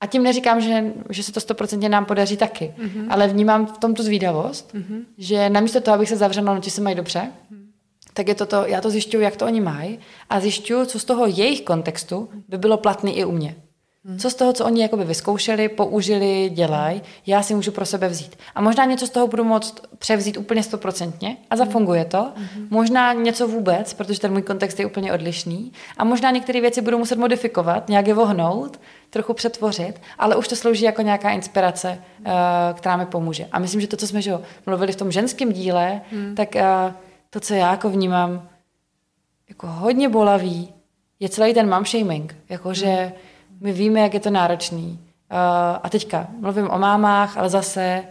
a tím neříkám, že, že se to stoprocentně nám podaří taky, hmm. ale vnímám v tom tu zvídavost, hmm. že namísto toho, abych se zavřela, no ti se mají dobře, hmm. tak je to to, já to zjišťuju, jak to oni mají a zjišťuju, co z toho jejich kontextu by bylo platný i u mě. Co z toho, co oni jakoby vyzkoušeli, použili, dělají, já si můžu pro sebe vzít. A možná něco z toho budu moct převzít úplně stoprocentně a zafunguje to. Mm-hmm. Možná něco vůbec, protože ten můj kontext je úplně odlišný. A možná některé věci budu muset modifikovat, nějak je vohnout, trochu přetvořit, ale už to slouží jako nějaká inspirace, která mi pomůže. A myslím, že to, co jsme že, mluvili v tom ženském díle, mm. tak to, co já jako vnímám jako hodně bolavý, je celý ten mom shaming. Jakože mm. my víme, jak je to náročný. Uh, a teďka mluvím o mámách, ale zase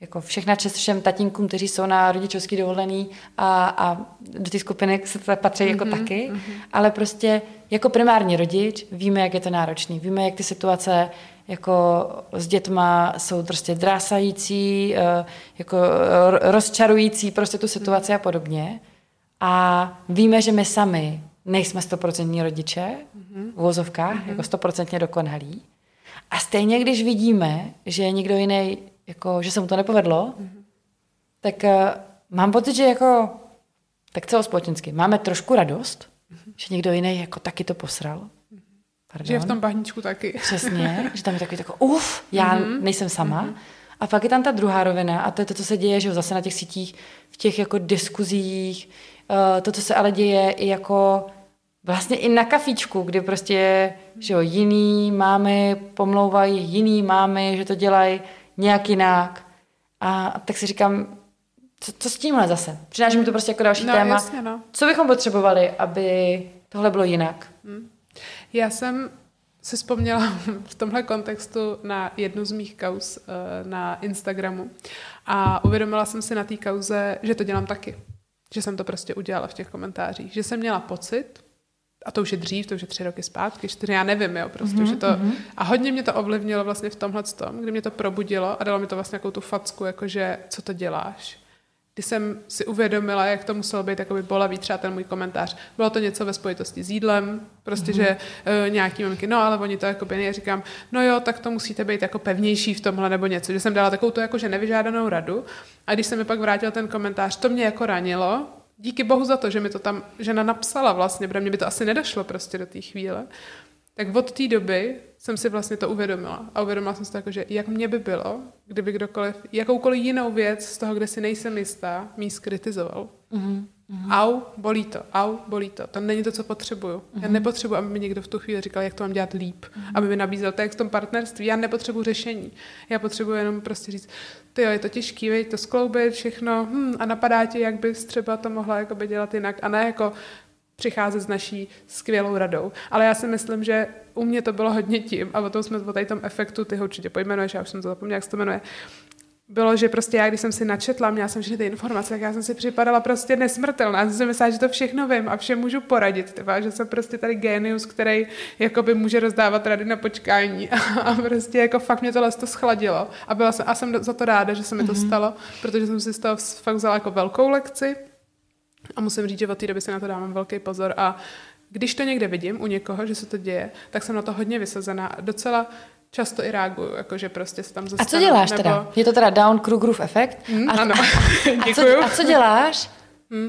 jako všechna čest všem tatínkům, kteří jsou na rodičovský dovolený a, a do té skupiny se to patří mm-hmm, jako taky. Mm-hmm. Ale prostě jako primární rodič víme, jak je to náročný. Víme, jak ty situace jako s dětma jsou prostě drásající, uh, jako rozčarující prostě tu situaci mm-hmm. a podobně. A víme, že my sami nejsme stoprocentní rodiče mm-hmm. v uvozovkách, mm-hmm. jako stoprocentně dokonalí. A stejně, když vidíme, že někdo jiný, jako, že se mu to nepovedlo, mm-hmm. tak uh, mám pocit, že jako, tak celospolečensky, máme trošku radost, mm-hmm. že někdo jiný jako taky to posral. Pardon. Že je v tom bahničku taky. Přesně, že tam je takový takový, uf, já mm-hmm. nejsem sama. Mm-hmm. A pak je tam ta druhá rovina a to je to, co se děje, že zase na těch sítích, v těch jako diskuzích, uh, to, co se ale děje i jako vlastně i na kafíčku, kdy prostě že jo, jiný mámy pomlouvají jiný mámy, že to dělají nějak jinak. A, a tak si říkám, co, co s tímhle zase? Přináší mi to prostě jako další no, téma. Jasně, no. Co bychom potřebovali, aby tohle bylo jinak? Já jsem se vzpomněla v tomhle kontextu na jednu z mých kauz na Instagramu a uvědomila jsem si na té kauze, že to dělám taky. Že jsem to prostě udělala v těch komentářích. Že jsem měla pocit, a to už je dřív, to už je tři roky zpátky, čtyři, já nevím, jo, prostě, mm-hmm, že to, mm-hmm. a hodně mě to ovlivnilo vlastně v tomhle tom, kdy mě to probudilo a dalo mi to vlastně nějakou tu facku, jakože, co to děláš. Když jsem si uvědomila, jak to muselo být jakoby bolavý, třeba ten můj komentář. Bylo to něco ve spojitosti s jídlem, prostě, mm-hmm. že e, nějaký mamky, no ale oni to jakoby ne, říkám, no jo, tak to musíte být jako pevnější v tomhle nebo něco, že jsem dala takovou tu jakože nevyžádanou radu a když se mi pak vrátil ten komentář, to mě jako ranilo, díky bohu za to, že mi to tam žena napsala vlastně, protože mě by to asi nedošlo prostě do té chvíle, tak od té doby jsem si vlastně to uvědomila. A uvědomila jsem si to jako, že jak mě by bylo, kdyby kdokoliv, jakoukoliv jinou věc z toho, kde si nejsem jistá, mě zkritizoval. Mm-hmm. Au, bolí to, au, bolí to. To není to, co potřebuju. Mm-hmm. Já nepotřebuji, aby mi někdo v tu chvíli říkal, jak to mám dělat líp. Mm-hmm. Aby mi nabízel, to jak v tom partnerství. Já nepotřebuji řešení. Já potřebuji jenom prostě říct, ty jo, je to těžký, veď to skloubit, všechno. Hm, a napadá tě, jak bys třeba to mohla jakoby dělat jinak. A ne jako přicházet s naší skvělou radou. Ale já si myslím, že u mě to bylo hodně tím, a o tom jsme o tady tom efektu, ty ho určitě pojmenuješ, já už jsem to zapomněla, jak se to jmenuje, bylo, že prostě já, když jsem si načetla, měla jsem všechny ty informace, tak já jsem si připadala prostě nesmrtelná. Já jsem si myslela, že to všechno vím a všem můžu poradit, tyba, že jsem prostě tady génius, který jakoby může rozdávat rady na počkání a prostě jako fakt mě tohle to schladilo. A byla jsem, a jsem za to ráda, že se mi to mm-hmm. stalo, protože jsem si z toho fakt vzala jako velkou lekci. A musím říct, že od té doby si na to dávám velký pozor a když to někde vidím u někoho, že se to děje, tak jsem na to hodně vysazená a docela často i reaguju, jakože prostě se tam zastanu. A co děláš nebo... teda? Je to teda down-Krugerův efekt? Mm, a, ano, a, a, děkuju. A co, a co děláš, mm.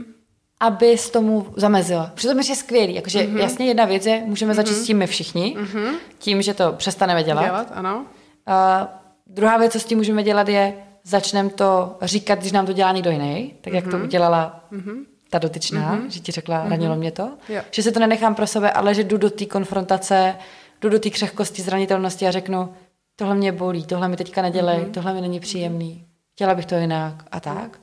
abys tomu zamezila? Přitom je skvělý, jakože mm-hmm. jasně jedna věc je, můžeme mm-hmm. začít s tím my všichni, mm-hmm. tím, že to přestaneme dělat. dělat ano. A druhá věc, co s tím můžeme dělat, je začneme to říkat, když nám to dělá někdo jiný, tak mm-hmm. jak to udělala mm-hmm. ta dotyčná, mm-hmm. že ti řekla, ranilo mm-hmm. mě to, yeah. že se to nenechám pro sebe, ale že jdu do té konfrontace, jdu do té křehkosti, zranitelnosti a řeknu, tohle mě bolí, tohle mi teďka nedělej, mm-hmm. tohle mi není příjemný, chtěla bych to jinak a tak.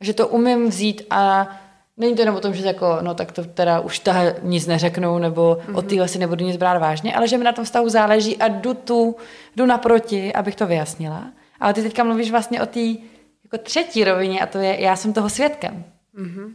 Že to umím vzít a není to jenom o tom, že jako, no tak to teda už ta nic neřeknou, nebo mm-hmm. od téhle si nebudu nic brát vážně, ale že mi na tom vztahu záleží a jdu tu, jdu naproti, abych to vyjasnila. Ale ty teďka mluvíš vlastně o té jako třetí rovině a to je, já jsem toho svědkem. Mm-hmm.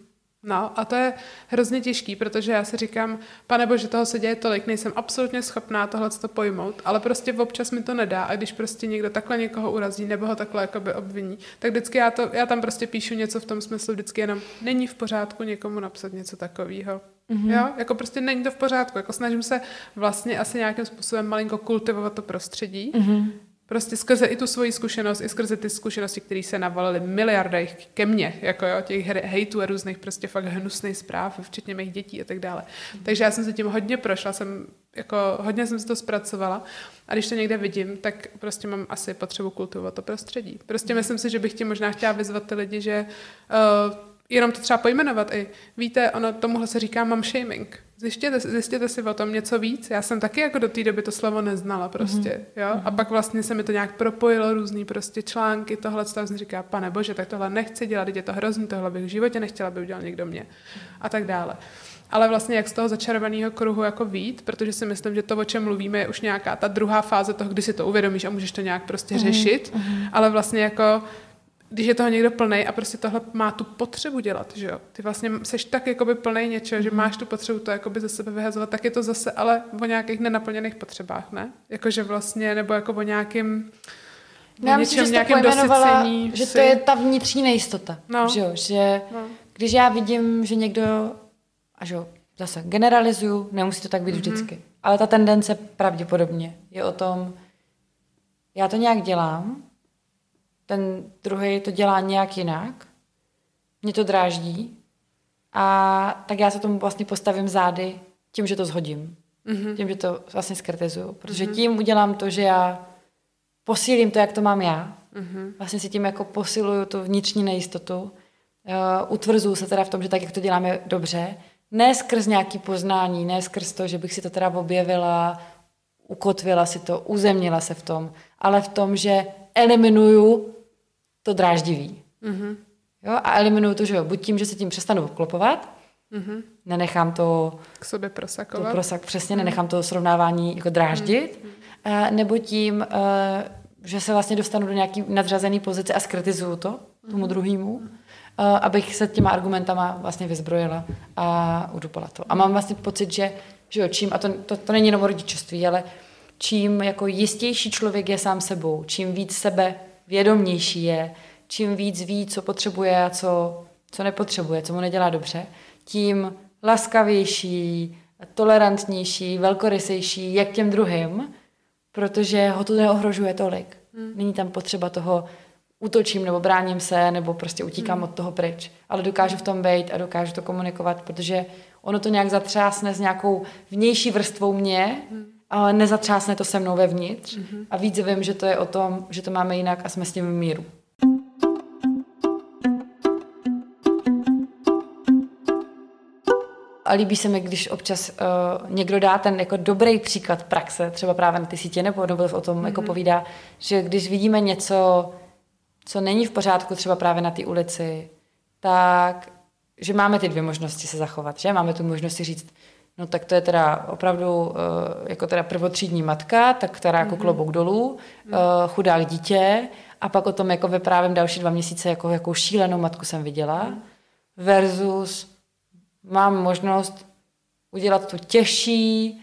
No a to je hrozně těžký, protože já si říkám, panebože, toho se děje tolik, nejsem absolutně schopná tohleto pojmout, ale prostě občas mi to nedá a když prostě někdo takhle někoho urazí nebo ho takhle jakoby obviní, tak vždycky já, to, já tam prostě píšu něco v tom smyslu, vždycky jenom není v pořádku někomu napsat něco takového. Mm-hmm. Jo, jako prostě není to v pořádku, jako snažím se vlastně asi nějakým způsobem malinko kultivovat to prostředí, mm-hmm. Prostě skrze i tu svoji zkušenost, i skrze ty zkušenosti, které se navalily miliardy ke mně, jako jo, těch hejtů a různých prostě fakt hnusných zpráv, včetně mých dětí a tak dále. Takže já jsem se tím hodně prošla, jsem, jako hodně jsem si to zpracovala a když to někde vidím, tak prostě mám asi potřebu kultivovat to prostředí. Prostě myslím si, že bych tím možná chtěla vyzvat ty lidi, že uh, jenom to třeba pojmenovat i. Víte, ono tomuhle se říká mom shaming. Zjistěte, zjistěte si o tom něco víc. Já jsem taky jako do té doby to slovo neznala prostě, mm-hmm. jo. A pak vlastně se mi to nějak propojilo, různý prostě články, tohle, co jsem říkala, pane bože, tak tohle nechci dělat, je to hrozný, tohle bych v životě nechtěla, by udělal někdo mě a tak dále. Ale vlastně jak z toho začarovaného kruhu jako vyjít, protože si myslím, že to, o čem mluvíme, je už nějaká ta druhá fáze toho, kdy si to uvědomíš a můžeš to nějak prostě mm-hmm. řešit, mm-hmm. ale vlastně jako když je toho někdo plnej a prostě tohle má tu potřebu dělat, že jo. Ty vlastně seš tak jakoby plnej něčeho, že máš tu potřebu to jakoby ze sebe vyhazovat, tak je to zase ale o nějakých nenaplněných potřebách, ne? Jakože vlastně, nebo jako o nějakým no, já myslím, že nějakým dosycení. Že si... to je ta vnitřní nejistota, no. že jo. Že no. Když já vidím, že někdo, a že jo, zase generalizuju, nemusí to tak být mm-hmm. vždycky, ale ta tendence pravděpodobně je o tom, já to nějak dělám, ten druhý to dělá nějak jinak, mě to dráždí a tak já se tomu vlastně postavím zády tím, že to zhodím. Mm-hmm. Tím, že to vlastně zkritizuju. Protože mm-hmm. tím udělám to, že já posílím to, jak to mám já. Mm-hmm. Vlastně si tím jako posiluju tu vnitřní nejistotu. Uh, utvrzuju se teda v tom, že tak, jak to dělám, je dobře. Ne skrz nějaký poznání, ne skrz to, že bych si to teda objevila, ukotvila si to, uzemnila se v tom, ale v tom, že eliminuju to dráždivý. Mm-hmm. Jo, a eliminuju to, že jo, buď tím, že se tím přestanu obklopovat, mm-hmm. nenechám to... K sobě prosakovat. To prosak, přesně, mm-hmm. nenechám to srovnávání jako dráždit, mm-hmm. nebo tím, že se vlastně dostanu do nějaký nadřazený pozice a zkritizuju to mm-hmm. tomu druhému, abych se těma argumentama vlastně vyzbrojila a udupala to. A mám vlastně pocit, že, že jo, čím, a to, to, to není jenom rodičovství, ale čím jako jistější člověk je sám sebou, čím víc sebe vědomnější je, čím víc ví, co potřebuje a co, co nepotřebuje, co mu nedělá dobře, tím laskavější, tolerantnější, velkorysejší, jak těm druhým, protože ho to neohrožuje tolik. Hmm. Není tam potřeba toho útočím nebo bráním se nebo prostě utíkám hmm. od toho pryč, ale dokážu v tom být a dokážu to komunikovat, protože ono to nějak zatřásne s nějakou vnější vrstvou mě, hmm. ale nezatřásne to se mnou vevnitř mm-hmm. a víc vím, že to je o tom, že to máme jinak a jsme s tím v míru. A líbí se mi, když občas uh, někdo dá ten jako dobrý příklad praxe, třeba právě na ty sítě, nebo Nobel o tom mm-hmm. jako povídá, že když vidíme něco, co není v pořádku třeba právě na té ulici, tak že máme ty dvě možnosti se zachovat, že? Máme tu možnost si říct, no tak to je teda opravdu jako teda prvotřídní matka, tak teda jako mm-hmm. klobouk dolů, mm-hmm. chudák dítě a pak o tom jako vyprávím další dva měsíce, jako jakou šílenou matku jsem viděla mm-hmm. versus mám možnost udělat tu těžší,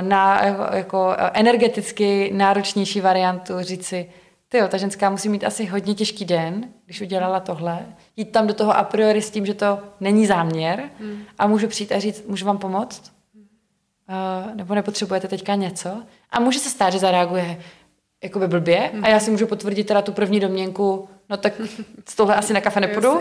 na, jako energeticky náročnější variantu, říct si, tyjo, ta ženská musí mít asi hodně těžký den, když udělala tohle, jít tam do toho a priori s tím, že to není záměr mm. a můžu přijít a říct, můžu vám pomoct? Mm. Uh, nebo nepotřebujete teďka něco? A může se stát, že zareaguje jakoby blbě mm. a já si můžu potvrdit teda tu první domněnku, no tak z tohle asi na kafe nepůjdu.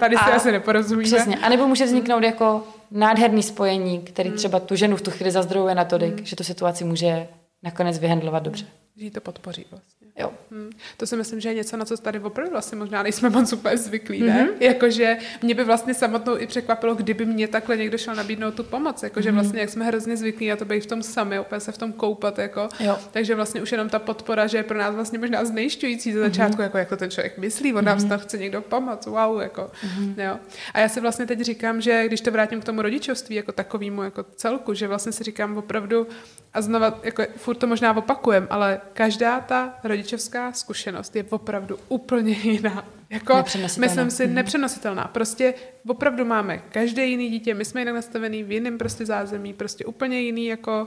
Tady se asi neporozumíme. Přesně. A nebo může vzniknout mm. jako nádherný spojení, který mm. třeba tu ženu v tu chvíli zazdrojuje natolik, mm. že tu situaci může nakonec vyhandlovat dobře. Že jí to podpoří vlastně. Jo. Hmm. To si myslím, že je něco, na co tady opravdu vlastně možná nejsme moc úplně zvyklí, ne? Mm-hmm. Jakože mě by vlastně samotnou i překvapilo, kdyby mě takhle někdo šel nabídnout tu pomoc. Jakože mm-hmm. vlastně, jak jsme hrozně zvyklí a to být v tom sami, úplně se v tom koupat, jako. Jo. Takže vlastně už jenom ta podpora, že je pro nás vlastně možná znejišťující ze začátku, mm-hmm. jako jak to ten člověk myslí, on nám mm-hmm. chce někdo pomoct, wow, jako. Mm-hmm. Jo. A já si vlastně teď říkám, že když to vrátím k tomu rodičovství jako takovému jako celku, že vlastně si říkám opravdu a znova, jako furt to možná opakujem, ale každá ta rodič rodičovská zkušenost je opravdu úplně jiná. Jako, myslím si, mm. nepřenositelná. Prostě opravdu máme každé jiné dítě, my jsme jinak nastavený v jiném prostě zázemí, prostě úplně jiný jako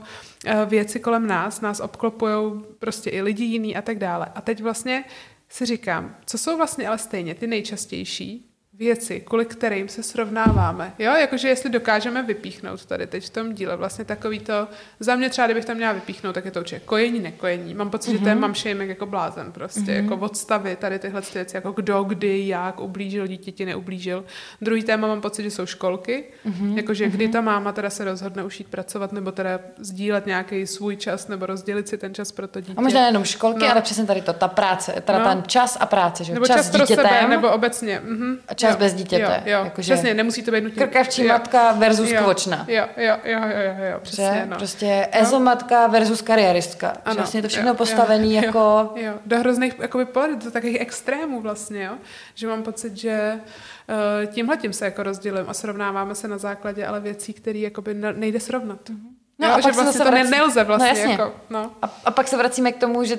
věci kolem nás, nás obklopujou prostě i lidi jiný a tak dále. A teď vlastně si říkám, co jsou vlastně ale stejně ty nejčastější věci, kvůli kterým se srovnáváme. Jo, jakože jestli dokážeme vypíchnout tady teď v tom díle vlastně takový to, za mě třeba, kdybych tam měla vypíchnout, tak je to určitě kojení, nekojení. Mám pocit, mm-hmm. že to je mám šejmek jako blázen prostě, mm-hmm. jako odstavy tady tyhle věci, jako kdo, kdy, jak ublížil dítěti, neublížil. Druhý téma mám pocit, že jsou školky, mm-hmm. jakože kdy ta máma teda se rozhodne už jít pracovat nebo teda sdílet nějaký svůj čas nebo rozdělit si ten čas pro to dítě. A možná jenom školky, no. ale přesně tady to, ta práce, teda no. ten čas a práce, že nebo čas, čas pro sebe, nebo obecně. Mm-hmm. Jo, bez dítěte. Jo, jo, jako, přesně, nemusí to být nutně. Krkavčí jo, matka versus jo, kvočna. Jo, jo, jo, jo, jo, přesně. No. Prostě no. ezomatka versus kariéristka. Ano, přesně to všechno jo, postavení jo, jako... Jo, do hrozných jakoby, pohled, do takových extrémů vlastně, jo. Že mám pocit, že uh, tímhletím se jako rozdělím a srovnáváme se na základě ale věcí, které jakoby nejde srovnat. Mm-hmm. No, jo, a že pak vlastně to vrací... nelze vlastně. No, jasně. Jako, no. A, a pak se vracíme k tomu, že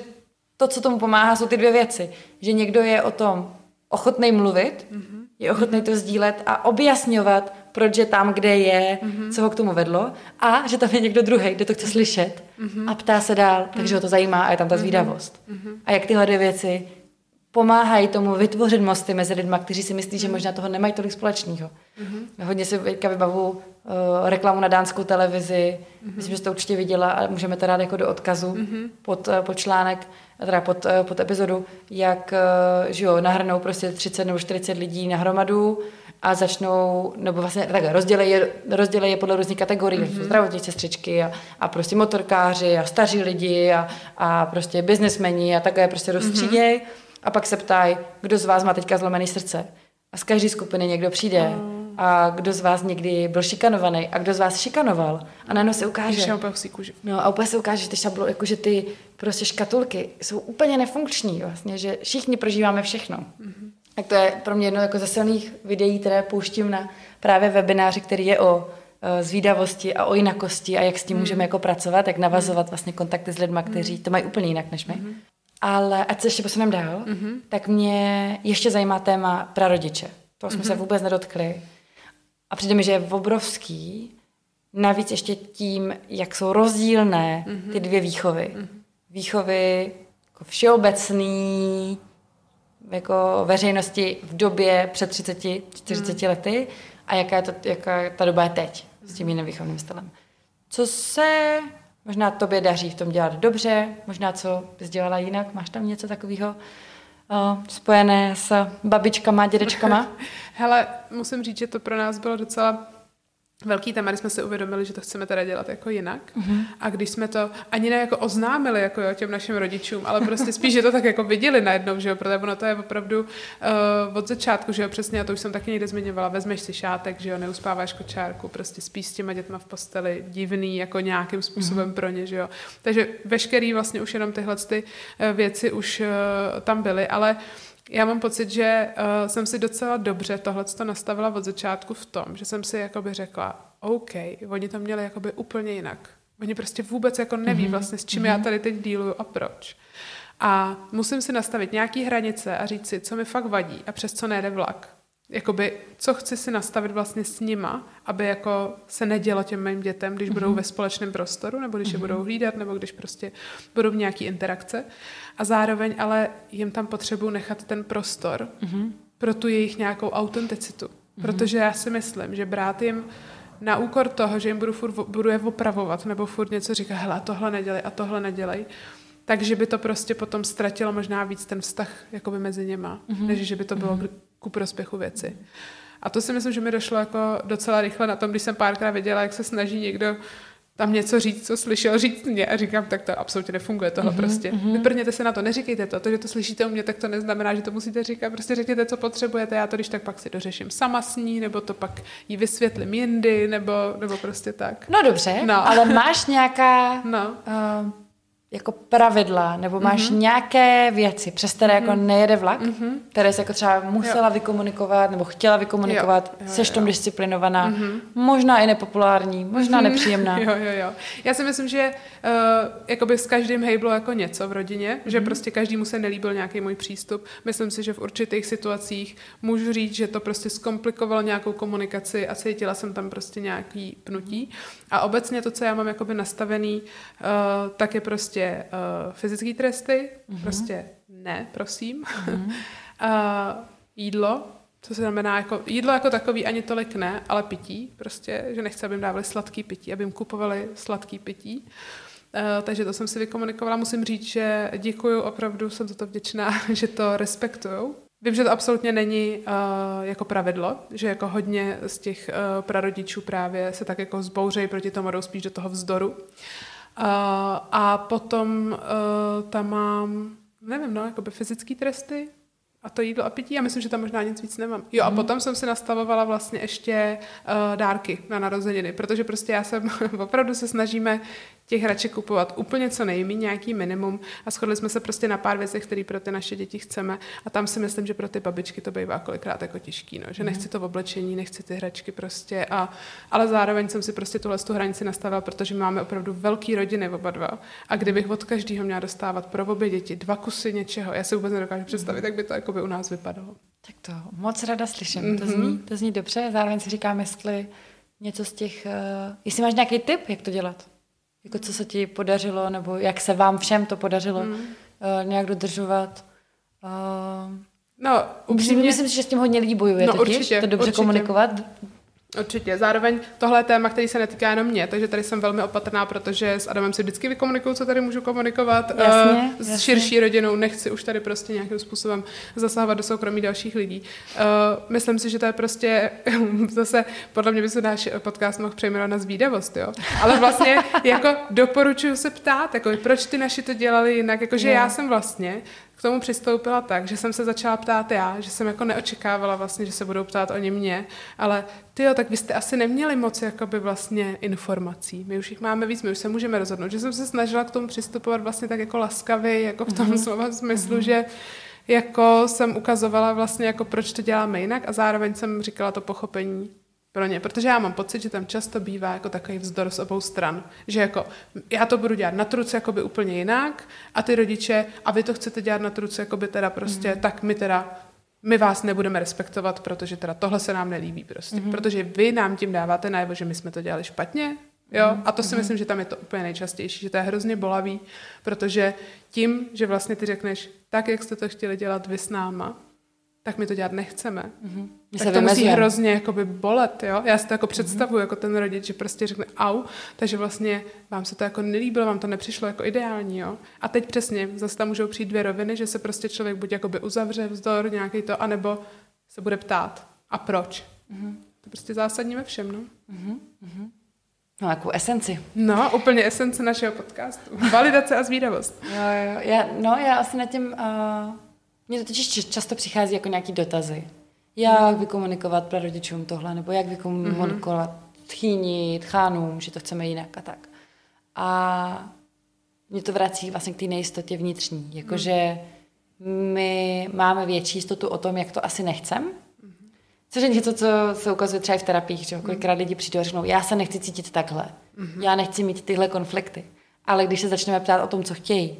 to, co tomu pomáhá, jsou ty dvě věci. Že někdo je o tom ochotnej mluvit, mm-hmm. je ochotný to sdílet a objasňovat, proč je tam, kde je, mm-hmm. co ho k tomu vedlo a že tam je někdo druhý, kdo to chce slyšet mm-hmm. a ptá se dál, mm-hmm. takže ho to zajímá a je tam ta zvídavost. Mm-hmm. A jak tyhle dvě věci pomáhají tomu vytvořit mosty mezi lidma, kteří si myslí, že možná toho nemají tolik společného. Mm-hmm. Hodně si vybavu uh, reklamu na dánskou televizi, mm-hmm. myslím, že jste to určitě viděla a můžeme to dát jako do odkazu mm-hmm. pod, pod článek, teda pod, pod epizodu, jak že jo, nahrnou prostě třicet nebo čtyřicet lidí na hromadu a začnou, nebo vlastně takhle, rozdělejí je, rozdělej je podle různých kategorií, mm-hmm. zdravotní sestřičky a, a prostě motorkáři a staří lidi a, a prostě biznesmeni a takhle prostě rozstřídějí mm-hmm. a pak se ptají, kdo z vás má teďka zlomený srdce. A z každé skupiny někdo přijde. Mm. A kdo z vás někdy byl šikanovaný a kdo z vás šikanoval a najednou se ukáže. No a úplně se ukáže, že ty šablo, jakože ty prostě škatulky jsou úplně nefunkční vlastně, že všichni prožíváme všechno. Mm-hmm. Tak to je pro mě jedno jako ze silných videí, které pouštím na právě webináři, který je o uh, zvídavosti a o jinakosti a jak s tím mm-hmm. můžeme jako pracovat, jak navazovat vlastně kontakty s lidma, kteří to mají úplně jinak než my. Mm-hmm. Ale ať se ještě posunem dál, mm-hmm. tak mě ještě zajímá téma prarodiče. To jsme mm-hmm. se vůbec nedotkli. A přijde mi, že je obrovský, navíc ještě tím, jak jsou rozdílné mm-hmm. ty dvě výchovy. Mm-hmm. Výchovy jako všeobecný, jako veřejnosti v době před třicet, čtyřicet mm-hmm. lety a jaká, je to, jaká ta doba je teď s tím jiným výchovným stylem. Co se možná tobě daří v tom dělat dobře, možná co bys dělala jinak, máš tam něco takového? Spojené s babičkama, dědečkama? Hele, musím říct, že to pro nás bylo docela velký téma, když jsme si uvědomili, že to chceme teda dělat jako jinak. Uh-huh. A když jsme to ani ne jako oznámili jako jo, těm našim rodičům, ale prostě spíš, že to tak jako viděli najednou, že jo, protože ono to je opravdu uh, od začátku, že jo, přesně, a to už jsem taky někde zmiňovala, vezmeš si šátek, že jo, neuspáváš kočárku, prostě spíš s těma dětma v posteli, divný jako nějakým způsobem uh-huh. pro ně, že jo. Takže veškerý vlastně už jenom tyhle ty věci už uh, tam byly, ale já mám pocit, že uh, jsem si docela dobře tohleto nastavila od začátku v tom, že jsem si jakoby řekla, OK, oni to měli jakoby úplně jinak. Oni prostě vůbec jako neví mm-hmm. vlastně, s čím mm-hmm. já tady teď díluju a proč. A musím si nastavit nějaký hranice a říct si, co mi fakt vadí a přes co nejde vlak. Jakoby, co chci si nastavit vlastně s nima, aby jako se nedělo těm mým dětem, když mm-hmm. budou ve společném prostoru, nebo když mm-hmm. je budou hlídat, nebo když prostě budou v nějaký interakce. A zároveň ale jim tam potřebuji nechat ten prostor mm-hmm. pro tu jejich nějakou autenticitu. Mm-hmm. Protože já si myslím, že brát jim na úkor toho, že jim budu, furt, budu je opravovat, nebo furt něco říká, hele, tohle nedělej a tohle nedělej, takže by to prostě potom ztratilo možná víc ten vztah jakoby mezi něma, mm-hmm. než že by to bylo mm-hmm. ku prospěchu věci. A to si myslím, že mi došlo jako docela rychle na tom, když jsem párkrát viděla, jak se snaží někdo tam něco říct, co slyšel říct mě. A říkám, tak to absolutně nefunguje tohle mm-hmm, prostě. Mm-hmm. Vyprněte se na to, neříkejte to. To, že to slyšíte u mě, tak to neznamená, že to musíte říkat. Prostě řekněte, co potřebujete. Já to když tak pak si dořeším sama s ní, nebo to pak jí vysvětlím jindy, nebo, nebo prostě tak. No dobře, no. Ale máš nějaká... No. Uh, jako pravidla, nebo máš mm-hmm. nějaké věci, přes které mm-hmm. jako nejede vlak, mm-hmm. které jsi jako třeba musela jo. vykomunikovat, nebo chtěla vykomunikovat, jo, jo, seš jo. tom disciplinovaná, mm-hmm. možná i nepopulární, možná mm-hmm. nepříjemná. Jo, jo, jo. Já si myslím, že uh, jakoby s každým hejblo jako něco v rodině, mm-hmm. že prostě každému se nelíbil nějaký můj přístup. Myslím si, že v určitých situacích můžu říct, že to prostě zkomplikovalo nějakou komunikaci a cítila jsem tam prostě nějaký pnutí. A obecně to, co já mám jakoby nastavený, uh, tak je prostě Uh, fyzické tresty, uh-huh. prostě ne, prosím. Uh-huh. uh, jídlo, co se znamená, jako, jídlo jako takový ani tolik ne, ale pití, prostě, že nechci, aby jim dávali sladký pití, aby jim kupovali sladký pití. Uh, takže to jsem si vykomunikovala. Musím říct, že děkuju, opravdu jsem za to vděčná, že to respektujou. Vím, že to absolutně není uh, jako pravidlo, že jako hodně z těch uh, prarodičů právě se tak jako zbouřejí proti tomu, jdou spíš do toho vzdoru. Uh, a potom uh, tam mám, nevím, no, jakoby fyzické tresty a to jídlo a pití. Já myslím, že tam možná nic víc nemám. Jo, a mm. potom jsem si nastavovala vlastně ještě uh, dárky na narozeniny, protože prostě já jsem, opravdu se snažíme těch hraček kupovat úplně co nejméně, nějaký minimum a shodli jsme se prostě na pár věcech, které pro ty naše děti chceme a tam si myslím, že pro ty babičky to bývá kolikrát jako těžký, no, že mm. nechci to oblečení, nechci ty hračky prostě a, ale zároveň jsem si prostě tuhle tu hranici nastavila, protože máme opravdu velký rodiny oba dva a kdybych od každého měla dostávat pro obě děti dva kusy něčeho, já si vůbec nedokážu představit, mm. jak by to jako by u nás vypadalo. Tak to moc ráda slyším, mm-hmm. to, zní, to zní dobře, zároveň si říkám, jestli něco z těch, uh, jestli máš nějaký tip, jak to dělat? Jako co se ti podařilo, nebo jak se vám všem to podařilo mm. uh, nějak dodržovat. Uh, no, upřímně, myslím si, že s tím hodně lidí bojuje no, totiž, určitě, to dobře určitě. komunikovat. Určitě, zároveň tohle je téma, který se netýká jenom mě, takže tady jsem velmi opatrná, protože s Adamem si vždycky vykomunikuju, co tady můžu komunikovat. Jasně, uh, s jasně. širší rodinou nechci už tady prostě nějakým způsobem zasahovat do soukromí dalších lidí. Uh, myslím si, že to je prostě zase, podle mě by se náš podcast mohl přejmenovat na zvídavost, jo? Ale vlastně jako doporučuju se ptát, jako proč ty naši to dělali jinak, jakože yeah. já jsem vlastně k tomu přistoupila tak, že jsem se začala ptát já, že jsem jako neočekávala vlastně, že se budou ptát oni mě, ale tyjo, tak vy jste asi neměli moc jakoby vlastně informací, my už jich máme víc, my už se můžeme rozhodnout, že jsem se snažila k tomu přistupovat vlastně tak jako laskavě, jako v tom mm-hmm. slova smyslu, mm-hmm. že jako jsem ukazovala vlastně jako proč to děláme jinak a zároveň jsem říkala to pochopení pro ně, protože já mám pocit, že tam často bývá jako takový vzdor z obou stran, že jako já to budu dělat na truce jakoby úplně jinak a ty rodiče, a vy to chcete dělat na truce jakoby teda prostě, mm. tak my teda my vás nebudeme respektovat, protože teda tohle se nám nelíbí prostě, mm. protože vy nám tím dáváte najevo, že my jsme to dělali špatně, jo, mm. a to si mm. myslím, že tam je to úplně nejčastější, že to je hrozně bolavý, protože tím, že vlastně ty řekneš tak, jak jste to chtěli dělat vy s náma, tak my to dělat nechceme. Mm-hmm. Tak to musí hrozně jakoby bolet, jo? Já si to jako mm-hmm. představuji, jako ten rodič, že prostě řekne au, takže vlastně vám se to jako nelíbilo, vám to nepřišlo jako ideální, jo? A teď přesně, zase tam můžou přijít dvě roviny, že se prostě člověk buď jakoby uzavře vzdor nějaký to, anebo se bude ptát. A proč? Mm-hmm. To prostě zásadní ve všem, no? Mm-hmm. No, jakou esenci. No, úplně esenci našeho podcastu. Validace a zvídavost. Jo, jo, já, no, já asi na tím... Uh... Mně totiž často přichází jako nějaký dotazy. Jak vykomunikovat prarodičům tohle, nebo jak vykomunikovat tchýni, tchánům, že to chceme jinak a tak. A mě to vrací vlastně k té nejistotě vnitřní. Jakože my máme větší jistotu o tom, jak to asi nechcem. Což je něco, co se ukazuje třeba i v terapiích, že kolikrát lidi přijdou a řeknou, já se nechci cítit takhle, já nechci mít tyhle konflikty. Ale když se začneme ptát o tom, co chtějí,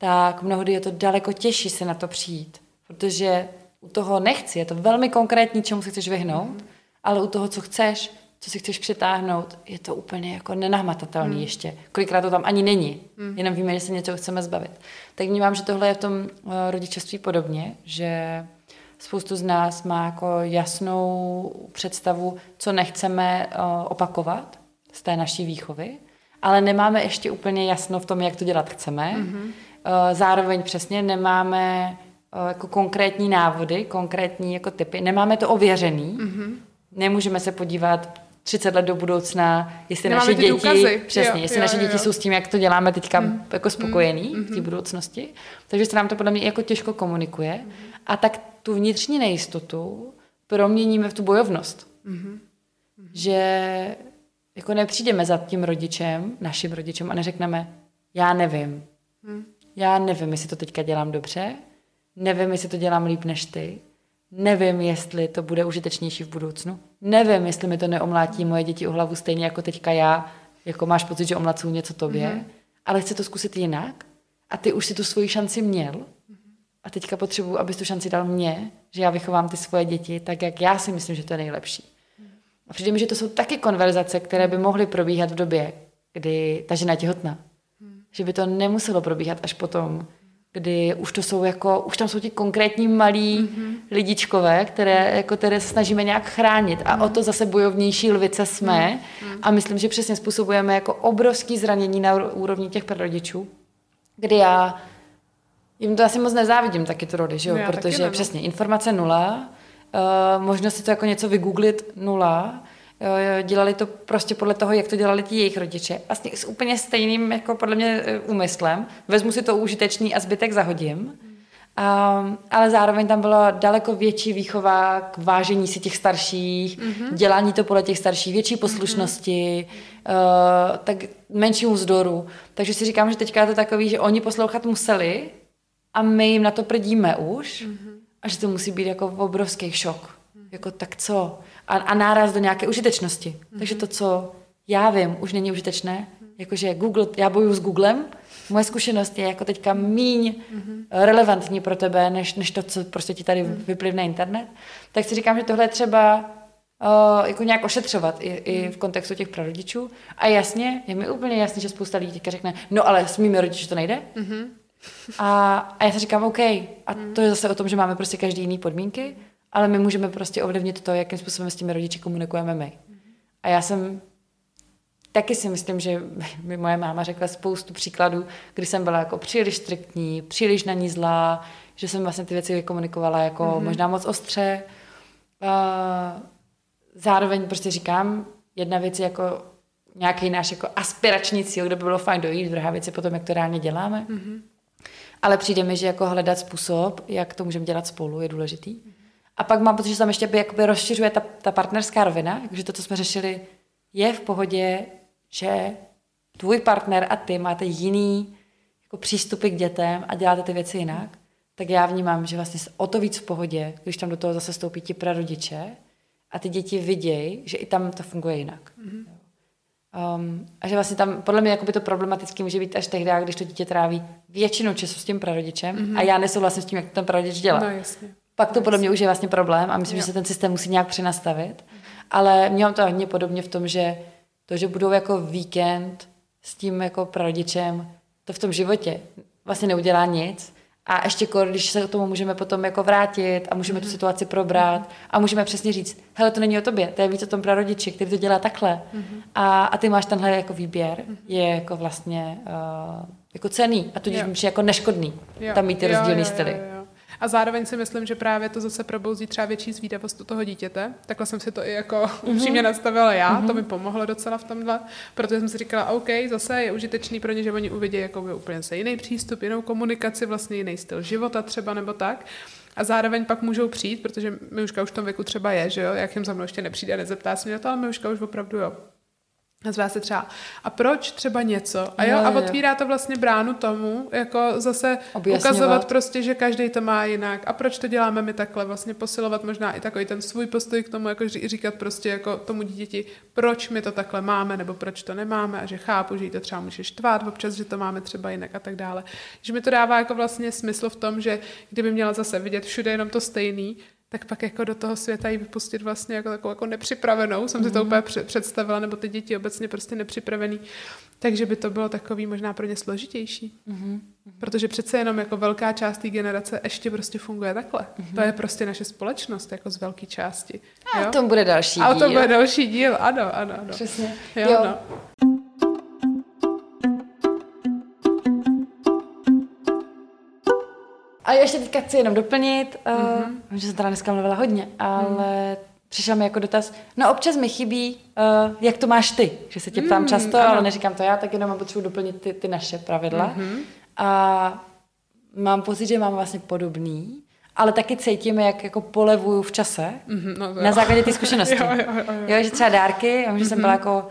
tak mnohdy je to daleko těžší se na to přijít, protože u toho nechci, je to velmi konkrétní, čemu se chceš vyhnout, mm. ale u toho, co chceš, co si chceš přitáhnout, je to úplně jako nenahmatatelný mm. ještě. Kolikrát to tam ani není, mm. jenom víme, že se něco chceme zbavit. Tak vnímám, že tohle je v tom rodičovství podobně, že spoustu z nás má jako jasnou představu, co nechceme opakovat z té naší výchovy, ale nemáme ještě úplně jasno v tom, jak to dělat chceme, mm. zároveň přesně nemáme jako konkrétní návody, konkrétní jako typy. Nemáme to ověřený. Mm-hmm. Nemůžeme se podívat třicet let do budoucna, jestli nemáme naše děti, přesně, jo, jestli jo, naše jo, děti jo. jsou s tím, jak to děláme teďka mm. jako spokojení mm. v té budoucnosti. Takže se nám to podle mě jako těžko komunikuje. Mm. A tak tu vnitřní nejistotu proměníme v tu bojovnost. Mm. Že jako nepřijdeme za tím rodičem, naším rodičem a neřekneme, já nevím. Hm. Já nevím, jestli to teďka dělám dobře, nevím, jestli to dělám líp než ty, nevím, jestli to bude užitečnější v budoucnu, nevím, jestli mi to neomlátí moje děti o hlavu stejně jako teďka já, jako máš pocit, že omlacou něco tobě, mm-hmm. ale chci to zkusit jinak a ty už si tu svoji šanci měl mm-hmm. a teďka potřebuji, abys tu šanci dal mně, že já vychovám ty svoje děti tak, jak já si myslím, že to je nejlepší. Mm-hmm. A přijde mi, že to jsou taky konverzace, které by mohly probíhat v době, kdy ta žena je těhotná. Mm-hmm. Že by to nemuselo probíhat až potom, kdy už to jsou jako, už tam jsou ti konkrétní malí mm-hmm. lidičkové, které, jako, které se snažíme nějak chránit a mm-hmm. o to zase bojovnější lvice jsme mm-hmm. a myslím, že přesně způsobujeme jako obrovský zranění na úrovni těch prarodičů, kdy já jim to asi moc nezávidím taky to rody, že jo, já protože přesně informace nula, uh, možnost si to jako něco vygooglit nula, dělali to prostě podle toho, jak to dělali ti jejich rodiče. A s úplně stejným, jako podle mě, úmyslem. Vezmu si to užitečný a zbytek zahodím. Mm. Um, ale zároveň tam bylo daleko větší výchova k vážení si těch starších, mm-hmm. dělání to podle těch starších, větší poslušnosti, mm-hmm. uh, tak menšímu vzdoru. Takže si říkám, že teďka je to takový, že oni poslouchat museli a my jim na to prdíme už. Mm-hmm. A že to musí být jako obrovský šok. Mm. Jako tak co... A, a náraz do nějaké užitečnosti. Mm-hmm. Takže to, co já vím, už není užitečné. Mm-hmm. Jakože Google, já bojuju s Googlem, moje zkušenost je jako teďka míň mm-hmm. relevantní pro tebe, než, než to, co prostě ti tady mm-hmm. vyplivne internet. Tak si říkám, že tohle je třeba uh, jako nějak ošetřovat i, mm-hmm. i v kontextu těch prarodičů. A jasně, je mi úplně jasný, že spousta lidí teďka řekne, no ale s mými rodiči to nejde. Mm-hmm. A, a já si říkám, OK, a mm-hmm. to je zase o tom, že máme prostě každý jiný podmínky, ale my můžeme prostě ovlivnit to, jakým způsobem s těmi rodiči komunikujeme my. A já jsem, taky si myslím, že mi moje máma řekla spoustu příkladů, kdy jsem byla jako příliš striktní, příliš na ní zlá, že jsem vlastně ty věci vykomunikovala jako mm-hmm. možná moc ostře. Zároveň prostě říkám, jedna věc je jako nějaký náš jako aspirační cíl, kde by bylo fajn dojít, druhá věc je potom, jak to reálně děláme. Mm-hmm. Ale přijde mi, že jako hledat způsob, jak to můžeme dělat spolu, je důležitý. A pak mám pocit, že tam ještě by, jakoby rozšiřuje ta, ta partnerská rovina, takže to, co jsme řešili, je v pohodě, že tvůj partner a ty máte jiný jako přístupy k dětem a děláte ty věci jinak, tak já vnímám, že vlastně o to víc v pohodě, když tam do toho zase stoupí ti prarodiče a ty děti vidějí, že i tam to funguje jinak. Mm-hmm. Um, a že vlastně tam, podle mě, jakoby to problematický může být až tehdy, když to dítě tráví většinou času s tím prarodičem mm-hmm. a já nesouhlasím s tím, jak ten prarodič dělá. No, jasně. Pak to podle mě už je vlastně problém a myslím, jo. že se ten systém musí nějak přenastavit. Ale mělám to hodně podobně v tom, že to, že budou jako víkend s tím jako prarodičem, to v tom životě vlastně neudělá nic. A ještě když se k tomu můžeme potom jako vrátit a můžeme mm-hmm. tu situaci probrat mm-hmm. a můžeme přesně říct, hele, to není o tobě, to je víc o tom prarodiči, který to dělá takhle. Mm-hmm. A, a ty máš tenhle jako výběr, mm-hmm. je jako vlastně uh, jako cenný a tudíž je jako neškodný jo. tam mít ty rozdílný styly. Jo, jo, jo. A zároveň si myslím, že právě to zase probouzí třeba větší zvídavost u toho dítěte. Takhle jsem si to i jako mm-hmm. upřímně nastavila já, mm-hmm. to mi pomohlo docela v tomhle, protože jsem si říkala, OK, zase je užitečný pro ně, že oni uvidí jako by úplně se jiný přístup, jinou komunikaci, vlastně jiný styl života třeba nebo tak. A zároveň pak můžou přijít, protože Miluška už v tom věku třeba je, že jo, jak jim za mnou ještě nepřijde a nezeptá se mě na to, ale Miluška už opravdu jo. Nazvá se třeba, a proč třeba něco? A, jo, jo, a otvírá to vlastně bránu tomu, jako zase objasňovat. Ukazovat prostě, že každý to má jinak. A proč to děláme my takhle? Vlastně posilovat možná i takový ten svůj postoj k tomu, jako říkat prostě jako tomu dítěti, proč my to takhle máme, nebo proč to nemáme, a že chápu, že jí to třeba může štvát občas, že to máme třeba jinak a tak dále. Že mi to dává jako vlastně smysl v tom, že kdyby měla zase vidět všude jenom to stejný, tak pak jako do toho světa ji vypustit vlastně jako takovou jako nepřipravenou, jsem si to úplně představila, nebo ty děti obecně prostě nepřipravený, takže by to bylo takový možná pro ně složitější. Mm-hmm. Protože přece jenom jako velká část té generace ještě prostě funguje takhle. Mm-hmm. To je prostě naše společnost jako z velké části. A jo? O tom bude další díl. A o tom bude další díl, ano, ano, ano. Přesně. Jo, jo. No. A ještě teďka chci jenom doplnit, mm-hmm. uh, vím, že jsem teda dneska mluvila hodně, ale mm. přišel mi jako dotaz, no občas mi chybí, uh, jak to máš ty, že se tě ptám mm, často, ano. ale neříkám to já, tak jenom potřebuji doplnit ty, ty naše pravidla. Mm-hmm. A mám pocit, že mám vlastně podobný, ale taky cítím, jak jako polevuju v čase, mm-hmm, no na základě té zkušenosti. jo, jo, jo, jo. Jo, že třeba dárky, já vím, že mm-hmm. jsem byla jako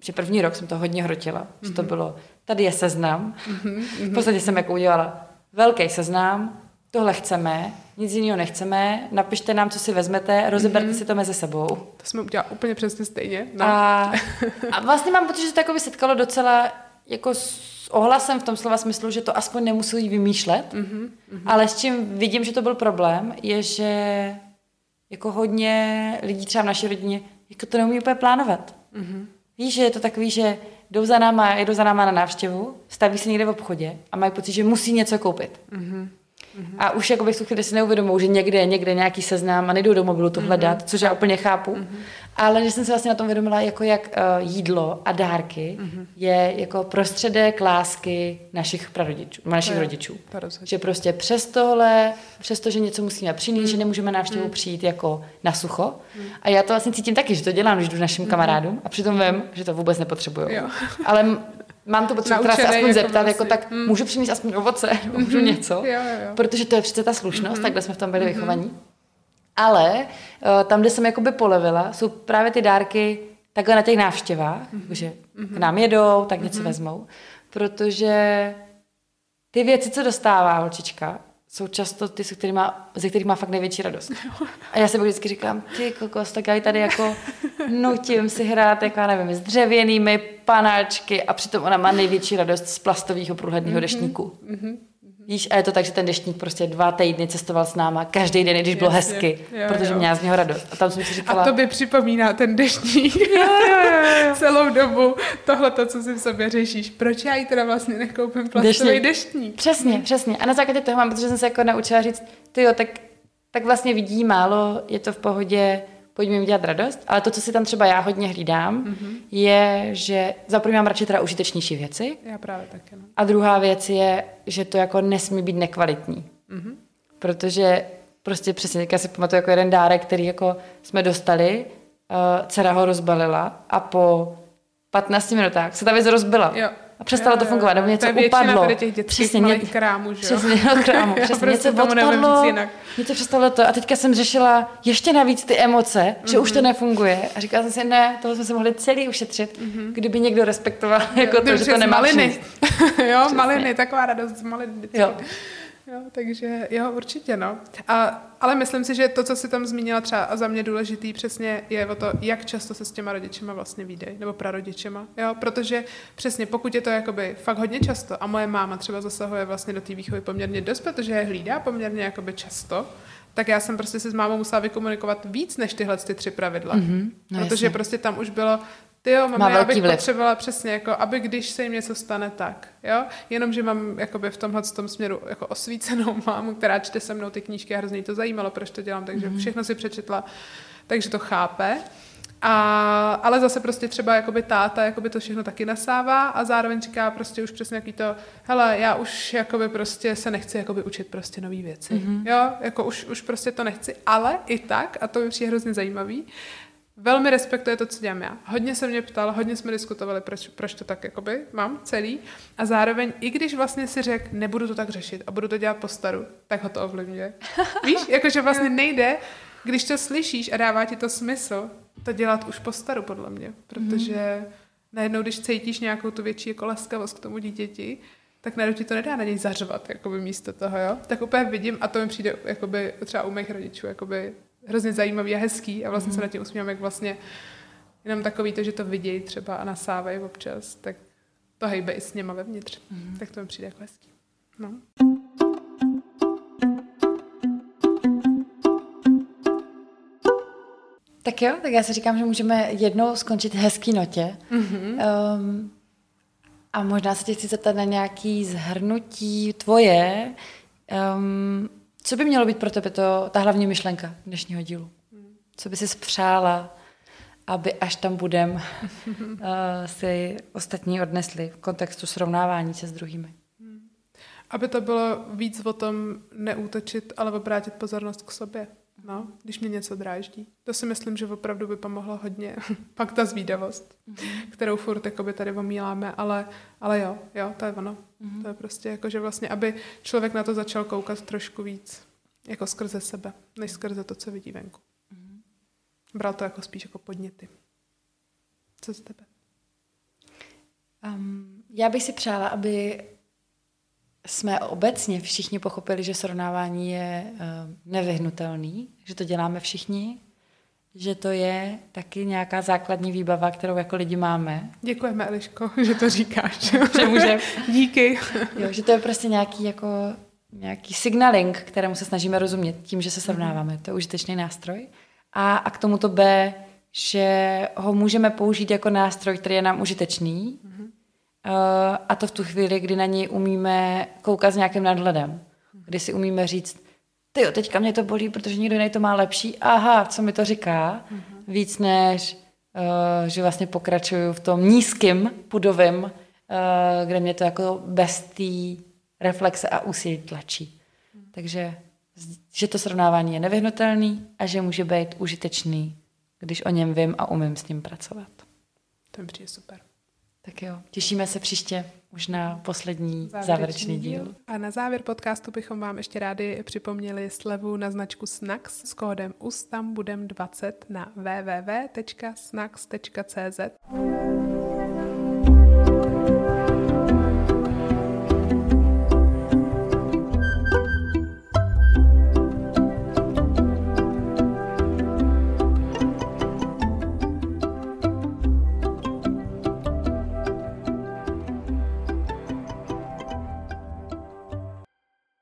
že první rok jsem to hodně hrotila. Mm-hmm. To bylo, tady je seznam. Mm-hmm. V podstatě jsem jako udělala velký seznam, tohle chceme, nic jiného nechceme, napište nám, co si vezmete, rozeberte mm-hmm. si to mezi sebou. To jsme udělali úplně přesně stejně. No. A, a vlastně mám pocit, že to jako by setkalo docela jako s ohlasem v tom slova smyslu, že to aspoň nemuseli vymýšlet, mm-hmm. ale s čím vidím, že to byl problém, je, že jako hodně lidí třeba v naší rodině jako to neumí úplně plánovat. Mm-hmm. Víš, že je to takový, že jdou za náma, jedou za náma na návštěvu, staví se někde v obchodě a mají pocit, že musí něco koupit. Mm-hmm. A už jakoby jsou chvíli si neuvědomují, že někde je někde nějaký seznam a nejdou do mobilu to hledat, mm-hmm. což já úplně chápu. Mm-hmm. Ale že jsem se vlastně na tom uvědomila, jako jak uh, jídlo a dárky mm-hmm. je jako prostředek lásky našich prarodičů, našich to rodičů. Je, to že prostě přes tohle, přes to, že něco musíme přinést, mm-hmm. že nemůžeme návštěvu mm-hmm. přijít jako na sucho. Mm-hmm. A já to vlastně cítím taky, že to dělám, když jdu našim mm-hmm. kamarádům a přitom vím, že to vůbec nepotřebuju. Jo. Ale m- mám to potřebu teda se aspoň jako zeptat, vlastně. Jako tak mm. můžu přinést aspoň ovoce, mm. můžu něco, jo, jo. protože to je přece ta slušnost, mm. takhle jsme v tom byli mm. vychovaní. Ale tam, kde jsem jakoby polevila, jsou právě ty dárky takhle na těch návštěvách, mm. že mm. k nám jedou, tak něco mm. vezmou, protože ty věci, co dostává holčička, jsou často ty, ze kterých má fakt největší radost. A já se vždycky říkám, ty kokos, tak já tady jako nutím si hrát, jako já nevím, s dřevěnými panáčky a přitom ona má největší radost z plastového průhledného deštníku. Mm-hmm. Víš, a je to tak, že ten deštník prostě dva týdny cestoval s náma každý den, když bylo Jasně. hezky, jo, protože jo. měla z něho radost. A tam jsem si říkala... A to by připomíná ten deštník jo, jo, jo. celou dobu. Tohle to, co si v sobě řešíš. Proč já jí teda vlastně nekoupím plastový deštník? deštník? Přesně, přesně. A na základě toho mám, protože jsem se jako naučila říct, tyjo, tak, tak vlastně vidí málo, je to v pohodě, pojďme jim dělat radost. Ale to, co si tam třeba já hodně hlídám, mm-hmm. je, že za první mám radši teda užitečnější věci. Já právě taky. No. A druhá věc je, že to jako nesmí být nekvalitní. Mm-hmm. Protože prostě přesně, tak já si pamatuju jako jeden dárek, který jako jsme dostali, uh, dcera ho rozbalila a po patnácti minutách se ta věc rozbila. Jo. A přestalo jo, to fungovat, nebo něco upadlo. Přesně, malých krámů, že jo? Přesně, no, krámu, přesně prostě něco odpadlo, něco přestalo to. A teďka jsem řešila ještě navíc ty emoce, mm-hmm. že už to nefunguje. A říkala jsem si, ne, tohle jsme se mohli celý ušetřit, mm-hmm. kdyby někdo respektoval jako jo, to, že to nemá přinést. Jo, přesně. Maliny, taková radost z maliny. Jo. Jo, takže jo, určitě, no. A, ale myslím si, že to, co jsi tam zmínila třeba a za mě důležitý přesně je o to, jak často se s těma rodičema vlastně vídej, nebo prarodičema, jo, protože přesně, pokud je to jakoby fakt hodně často a moje máma třeba zasahuje vlastně do té výchovy poměrně dost, protože je hlídá poměrně jakoby často, tak já jsem prostě si s mámou musela vykomunikovat víc než tyhle ty tři pravidla, mm-hmm, no protože jasně. prostě tam už bylo jo, mama, já bych potřebovala přesně, jako, aby když se jim něco stane, tak. Jo? Jenomže mám jakoby, v tomhle tom směru jako osvícenou mámu, která čte se mnou ty knížky a hrozně to zajímalo, proč to dělám, takže mm-hmm. všechno si přečetla, takže to chápe. A, ale zase prostě třeba jakoby táta jakoby to všechno taky nasává a zároveň říká prostě už přesně jaký to hele, já už jakoby prostě se nechci jakoby učit prostě nový věci. Mm-hmm. Jo? Jako už, už prostě to nechci, ale i tak, a to mi přijde hrozně zajímavý, velmi respektuje to, co dělám já. Hodně se mě ptal, hodně jsme diskutovali, proč, proč to tak jakoby mám celý. A zároveň, i když vlastně si řekl, nebudu to tak řešit a budu to dělat po staru, tak ho to ovlivňuje. Víš, jakože vlastně nejde, když to slyšíš a dává ti to smysl, to dělat už po staru, podle mě. Protože najednou, když cítíš nějakou tu větší jako laskavost k tomu dítěti, tak najednou ti to nedá na něj zařvat jakoby místo toho, jo? Tak úplně vidím a to mi přijde jakoby, třeba u mých rodičů, jakoby hrozně zajímavý a hezký a vlastně mm. se na tím usmívám, jak vlastně jenom takový to, že to vidějí třeba a nasávají občas, tak to hejbe i s něma vevnitř. Mm. Tak to mi přijde jako hezký. No. Tak jo, tak já si říkám, že můžeme jednou skončit hezký notě. Mm-hmm. Um, a možná se tě chci zeptat na nějaký zhrnutí tvoje, um, co by mělo být pro tebe to, ta hlavní myšlenka dnešního dílu? Co by si přála, aby až tam budem, uh, si ostatní odnesli v kontextu srovnávání se s druhými? Aby to bylo víc o tom neútočit, ale obrátit pozornost k sobě. No, když mě něco dráždí. To si myslím, že opravdu by pomohlo hodně. Pak ta zvídavost, mm-hmm. kterou furt jakoby tady omíláme, ale, ale jo, jo, to je ono. Mm-hmm. To je prostě jako, že vlastně, aby člověk na to začal koukat trošku víc, jako skrze sebe, než skrze to, co vidí venku. Mm-hmm. Bral to jako spíš jako podněty. Co z tebe? Um, já bych si přála, aby jsme obecně všichni pochopili, že srovnávání je uh, nevyhnutelný, že to děláme všichni, že to je taky nějaká základní výbava, kterou jako lidi máme. Děkujeme, Eliško, že to říkáš. Přemůžem. Díky. Jo, že to je prostě nějaký, jako, nějaký signaling, kterému se snažíme rozumět tím, že se srovnáváme. To je užitečný nástroj. A, a k tomuto B, že ho můžeme použít jako nástroj, který je nám užitečný, mm-hmm. a to v tu chvíli, kdy na něj umíme koukat s nějakým nadhledem, kdy si umíme říct, tyjo, teďka mě to bolí, protože někdo jiný to má lepší, aha, co mi to říká, mm-hmm. víc než, uh, že vlastně pokračuju v tom nízkým pudovém, uh, kde mě to jako bez té reflexe a úsilí tlačí. Mm-hmm. Takže, že to srovnávání je nevyhnutelný a že může být užitečný, když o něm vím a umím s ním pracovat. To mi přijde super. Tak jo, těšíme se příště už na poslední závěrečný, závěrečný díl. díl. A na závěr podcastu bychom vám ještě rádi připomněli slevu na značku snacks s kódem U Z tam budem dvacet na w w w tečka snacks tečka c z.